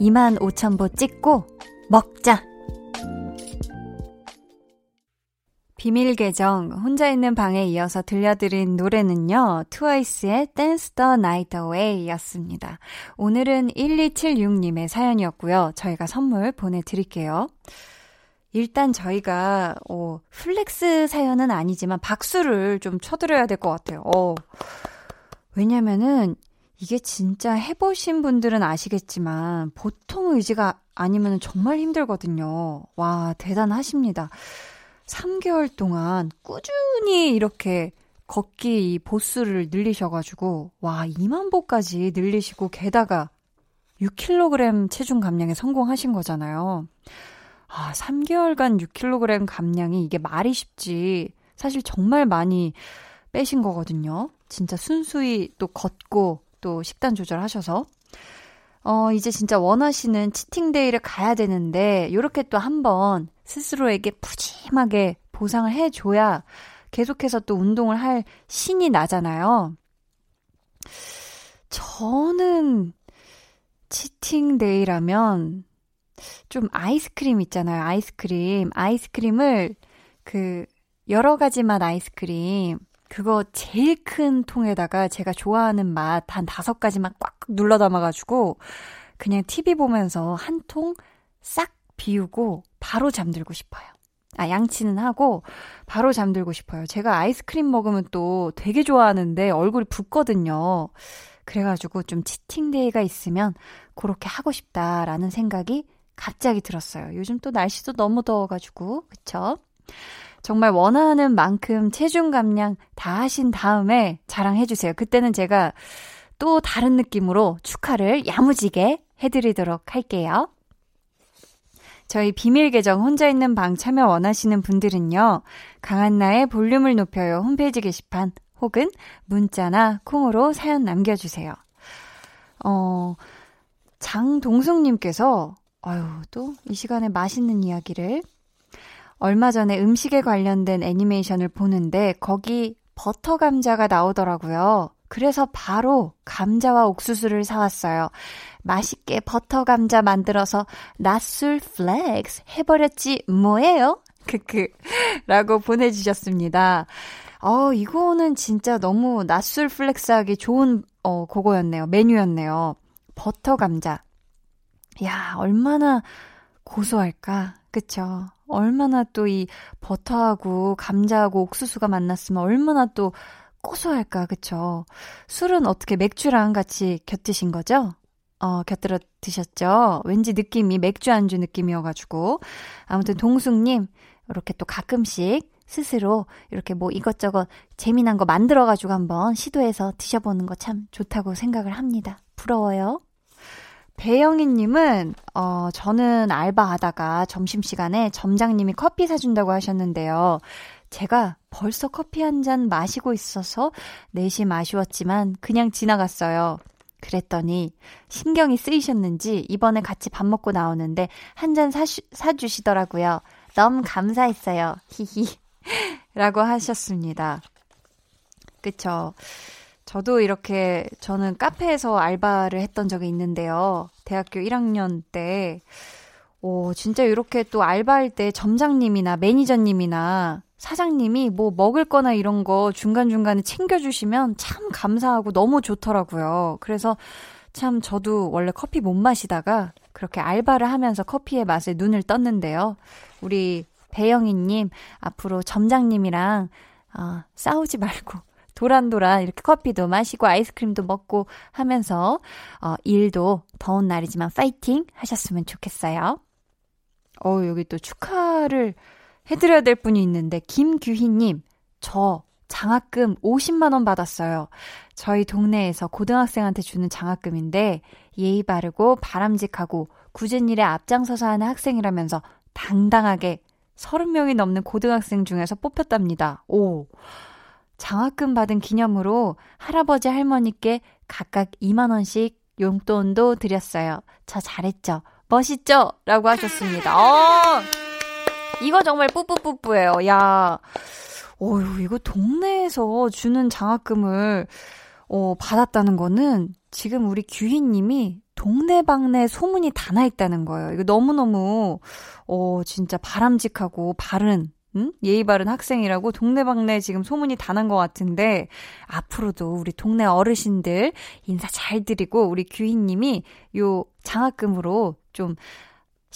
25,000보 찍고 먹자. 비밀 계정 혼자 있는 방에 이어서 들려드린 노래는요. 트와이스의 댄스 더 나이트 어웨이였습니다. 오늘은 1276님의 사연이었고요. 저희가 선물 보내드릴게요. 일단 저희가 플렉스 사연은 아니지만 박수를 좀 쳐드려야 될 것 같아요. 왜냐면은 이게 진짜 해보신 분들은 아시겠지만 보통 의지가 아니면 정말 힘들거든요. 와, 대단하십니다. 3개월 동안 꾸준히 이렇게 걷기 이 보수를 늘리셔가지고 와, 2만 보까지 늘리시고 게다가 6kg 체중 감량에 성공하신 거잖아요. 아, 3개월간 6kg 감량이 이게 말이 쉽지 사실 정말 많이 빼신 거거든요. 진짜 순수히 또 걷고 또 식단 조절하셔서 이제 진짜 원하시는 치팅데이를 가야 되는데 이렇게 또 한번 스스로에게 푸짐하게 보상을 해줘야 계속해서 또 운동을 할 신이 나잖아요. 저는 치팅데이라면 좀 아이스크림 있잖아요. 아이스크림을 그 여러 가지 맛 아이스크림 그거 제일 큰 통에다가 제가 좋아하는 맛 한 5가지만 꽉 눌러 담아가지고 그냥 TV 보면서 한 통 싹 비우고 바로 잠들고 싶어요. 아, 양치는 하고 바로 잠들고 싶어요. 제가 아이스크림 먹으면 또 되게 좋아하는데 얼굴이 붓거든요. 그래가지고 좀 치팅데이가 있으면 그렇게 하고 싶다라는 생각이 갑자기 들었어요. 요즘 또 날씨도 너무 더워가지고 그쵸? 정말 원하는 만큼 체중 감량 다 하신 다음에 자랑해주세요. 그때는 제가 또 다른 느낌으로 축하를 야무지게 해드리도록 할게요. 저희 비밀 계정 혼자 있는 방 참여 원하시는 분들은요. 강한나의 볼륨을 높여요 홈페이지 게시판 혹은 문자나 콩으로 사연 남겨주세요. 장동숙님께서 아유, 또 이 시간에 맛있는 이야기를 얼마 전에 음식에 관련된 애니메이션을 보는데 거기 버터 감자가 나오더라고요. 그래서 바로 감자와 옥수수를 사왔어요. 맛있게 버터 감자 만들어서 낯술 플렉스 해버렸지 뭐예요? 크크 라고 보내주셨습니다. 이거는 진짜 너무 낯술 플렉스하기 좋은 그거였네요. 메뉴였네요. 버터 감자. 야, 얼마나 고소할까? 그쵸? 얼마나 또 이 버터하고 감자하고 옥수수가 만났으면 얼마나 또 고소할까, 그쵸? 술은 어떻게 맥주랑 같이 곁드신 거죠? 곁들여 드셨죠? 왠지 느낌이 맥주 안주 느낌이어가지고. 아무튼 동숙님, 이렇게 또 가끔씩 스스로 이렇게 뭐 이것저것 재미난 거 만들어가지고 한번 시도해서 드셔보는 거 참 좋다고 생각을 합니다. 부러워요. 배영희님은 저는 알바하다가 점심시간에 점장님이 커피 사준다고 하셨는데요. 제가 벌써 커피 한 잔 마시고 있어서 내심 아쉬웠지만 그냥 지나갔어요. 그랬더니 신경이 쓰이셨는지 이번에 같이 밥 먹고 나오는데 한 잔 사주시더라고요. 너무 감사했어요. 히히 라고 하셨습니다. 그쵸? 저도 이렇게 저는 카페에서 알바를 했던 적이 있는데요. 대학교 1학년 때 진짜 이렇게 또 알바할 때 점장님이나 매니저님이나 사장님이 뭐 먹을 거나 이런 거 중간중간에 챙겨주시면 참 감사하고 너무 좋더라고요. 그래서 참 저도 원래 커피 못 마시다가 그렇게 알바를 하면서 커피의 맛에 눈을 떴는데요. 우리 배영희님 앞으로 점장님이랑 싸우지 말고 도란도란 이렇게 커피도 마시고 아이스크림도 먹고 하면서 일도 더운 날이지만 파이팅 하셨으면 좋겠어요. 여기 또 축하를 해드려야 될 분이 있는데 김규희님, 저 장학금 50만 원 받았어요. 저희 동네에서 고등학생한테 주는 장학금인데 예의 바르고 바람직하고 굳은 일에 앞장서서 하는 학생이라면서 당당하게 30명이 넘는 고등학생 중에서 뽑혔답니다. 오, 장학금 받은 기념으로 할아버지 할머니께 각각 2만 원씩 용돈도 드렸어요. 저 잘했죠? 멋있죠? 라고 하셨습니다. 이거 정말 뿌뿌뿌뿌예요. 야, 이거 동네에서 주는 장학금을 받았다는 거는 지금 우리 규희님이 동네방네 소문이 다 나 있다는 거예요. 이거 너무너무 진짜 바람직하고 바른 예의 바른 학생이라고 동네방네 지금 소문이 다 난 것 같은데 앞으로도 우리 동네 어르신들 인사 잘 드리고 우리 규희님이 요 장학금으로 좀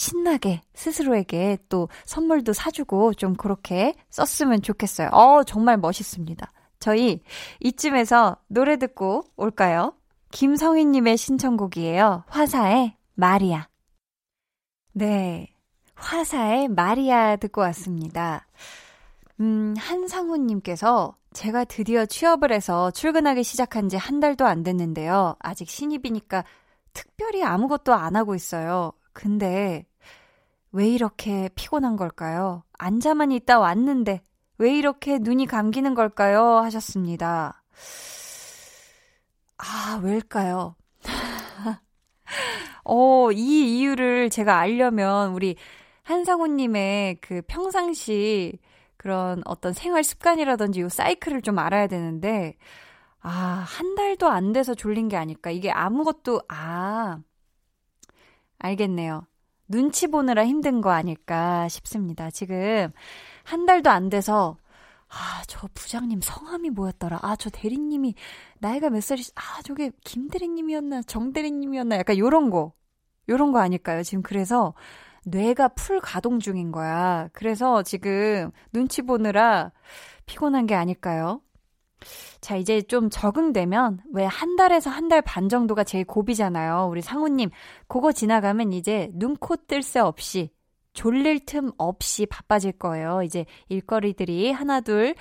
신나게 스스로에게 또 선물도 사주고 좀 그렇게 썼으면 좋겠어요. 정말 멋있습니다. 저희 이쯤에서 노래 듣고 올까요? 김성희님의 신청곡이에요. 화사의 마리아. 네, 화사의 마리아 듣고 왔습니다. 한상훈님께서 제가 드디어 취업을 해서 출근하기 시작한 지 한 달도 안 됐는데요. 아직 신입이니까 특별히 아무것도 안 하고 있어요. 근데 왜 이렇게 피곤한 걸까요? 앉아만 있다 왔는데 왜 이렇게 눈이 감기는 걸까요? 하셨습니다. 왜일까요? 이 이유를 제가 알려면 우리 한상우님의 그 평상시 그런 어떤 생활 습관이라든지 요 사이클을 좀 알아야 되는데, 한 달도 안 돼서 졸린 게 아닐까. 이게 아무것도, 알겠네요. 눈치 보느라 힘든 거 아닐까 싶습니다. 지금 한 달도 안 돼서, 저 부장님 성함이 뭐였더라? 저 대리님이 나이가 몇 살이, 저게 김대리님이었나? 정대리님이었나? 약간 요런 거 아닐까요? 지금 그래서 뇌가 풀 가동 중인 거야. 그래서 지금 눈치 보느라 피곤한 게 아닐까요? 자, 이제 좀 적응되면, 왜 한 달에서 한 달 반 정도가 제일 고비잖아요. 우리 상우님, 그거 지나가면 이제 눈, 코 뜰 새 없이 졸릴 틈 없이 바빠질 거예요. 이제 일거리들이 하나 둘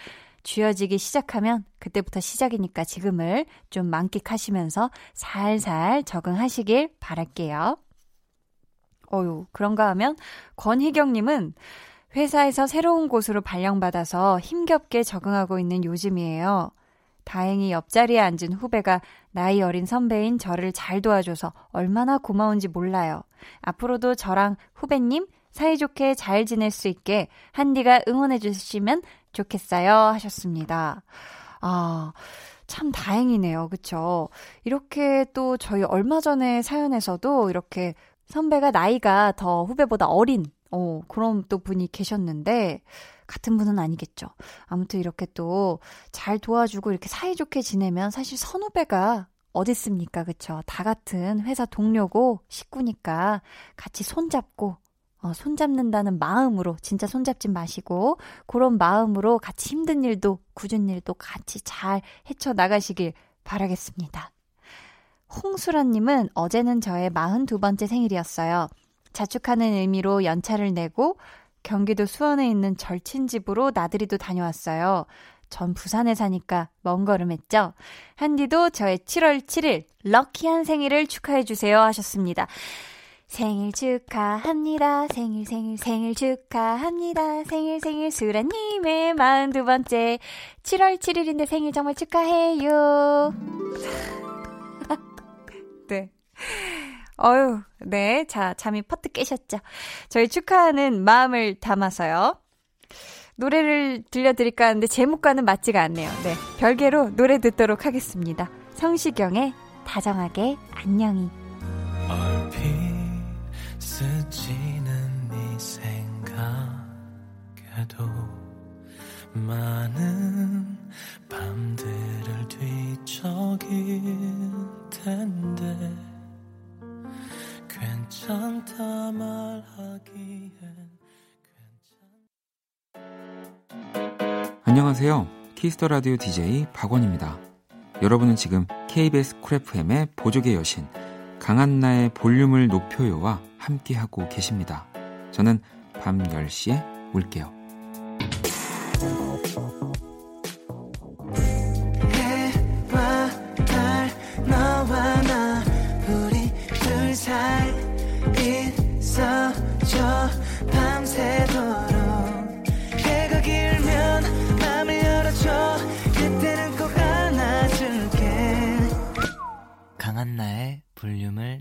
쥐어지기 시작하면 그때부터 시작이니까 지금을 좀 만끽하시면서 살살 적응하시길 바랄게요. 그런가 하면 권희경님은 회사에서 새로운 곳으로 발령받아서 힘겹게 적응하고 있는 요즘이에요. 다행히 옆자리에 앉은 후배가 나이 어린 선배인 저를 잘 도와줘서 얼마나 고마운지 몰라요. 앞으로도 저랑 후배님 사이좋게 잘 지낼 수 있게 한디가 응원해 주시면 좋겠어요. 하셨습니다. 참 다행이네요. 그쵸? 이렇게 또 저희 얼마 전에 사연에서도 이렇게 선배가 나이가 더 후배보다 어린 그런 또 분이 계셨는데, 같은 분은 아니겠죠. 아무튼 이렇게 또 잘 도와주고 이렇게 사이좋게 지내면 사실 선후배가 어딨습니까? 그쵸? 다 같은 회사 동료고 식구니까 같이 손잡고 손잡는다는 마음으로, 진짜 손잡지 마시고 그런 마음으로 같이 힘든 일도 굳은 일도 같이 잘 헤쳐나가시길 바라겠습니다. 홍수라님은 어제는 저의 42번째 생일이었어요. 자축하는 의미로 연차를 내고 경기도 수원에 있는 절친 집으로 나들이도 다녀왔어요. 전 부산에 사니까 먼 걸음했죠. 한디도 저의 7월 7일 럭키한 생일을 축하해주세요. 하셨습니다. 생일 축하합니다. 생일 축하합니다. 생일 수라님의 42번째 7월 7일인데 생일 정말 축하해요. 네. 네. 자, 잠이 퍼뜩 깨셨죠? 저희 축하하는 마음을 담아서요. 노래를 들려드릴까 하는데 제목과는 맞지가 않네요. 네. 별개로 노래 듣도록 하겠습니다. 성시경의 다정하게 안녕히. 스치는 네 생각에도 많은 밤들을 뒤척일 텐데 괜찮다 말하기엔 괜찮다. 안녕하세요, 키스더라디오 DJ 박원입니다. 여러분은 지금 KBS 쿨 FM의 보조개 여신 강한나의 볼륨을 높여요와 함께하고 계십니다. 저는 밤 10시에 올게요. 해와 달 너와 나 우리 둘 사이 있어줘 밤새도록. 해가 길면 맘을 열어줘 그때는 꼭 안아줄게. 강한나의 볼륨을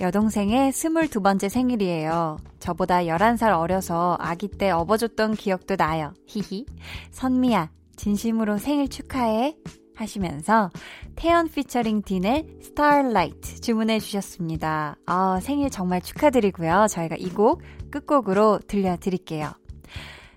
여동생의 22번째 생일이에요. 저보다 11살 어려서 아기 때 업어줬던 기억도 나요. 히히. 선미야, 진심으로 생일 축하해. 하시면서 태연 피처링 딘의 스타일라이트 주문해 주셨습니다. 아, 생일 정말 축하드리고요. 저희가 이 곡 끝곡으로 들려드릴게요.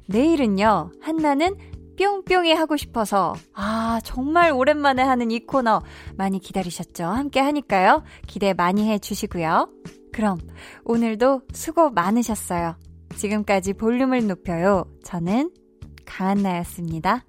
내일은요, 한나는 뿅뿅이 하고 싶어서 아 정말 오랜만에 하는 이 코너 많이 기다리셨죠? 함께 하니까요. 기대 많이 해주시고요. 그럼 오늘도 수고 많으셨어요. 지금까지 볼륨을 높여요. 저는 강한나였습니다.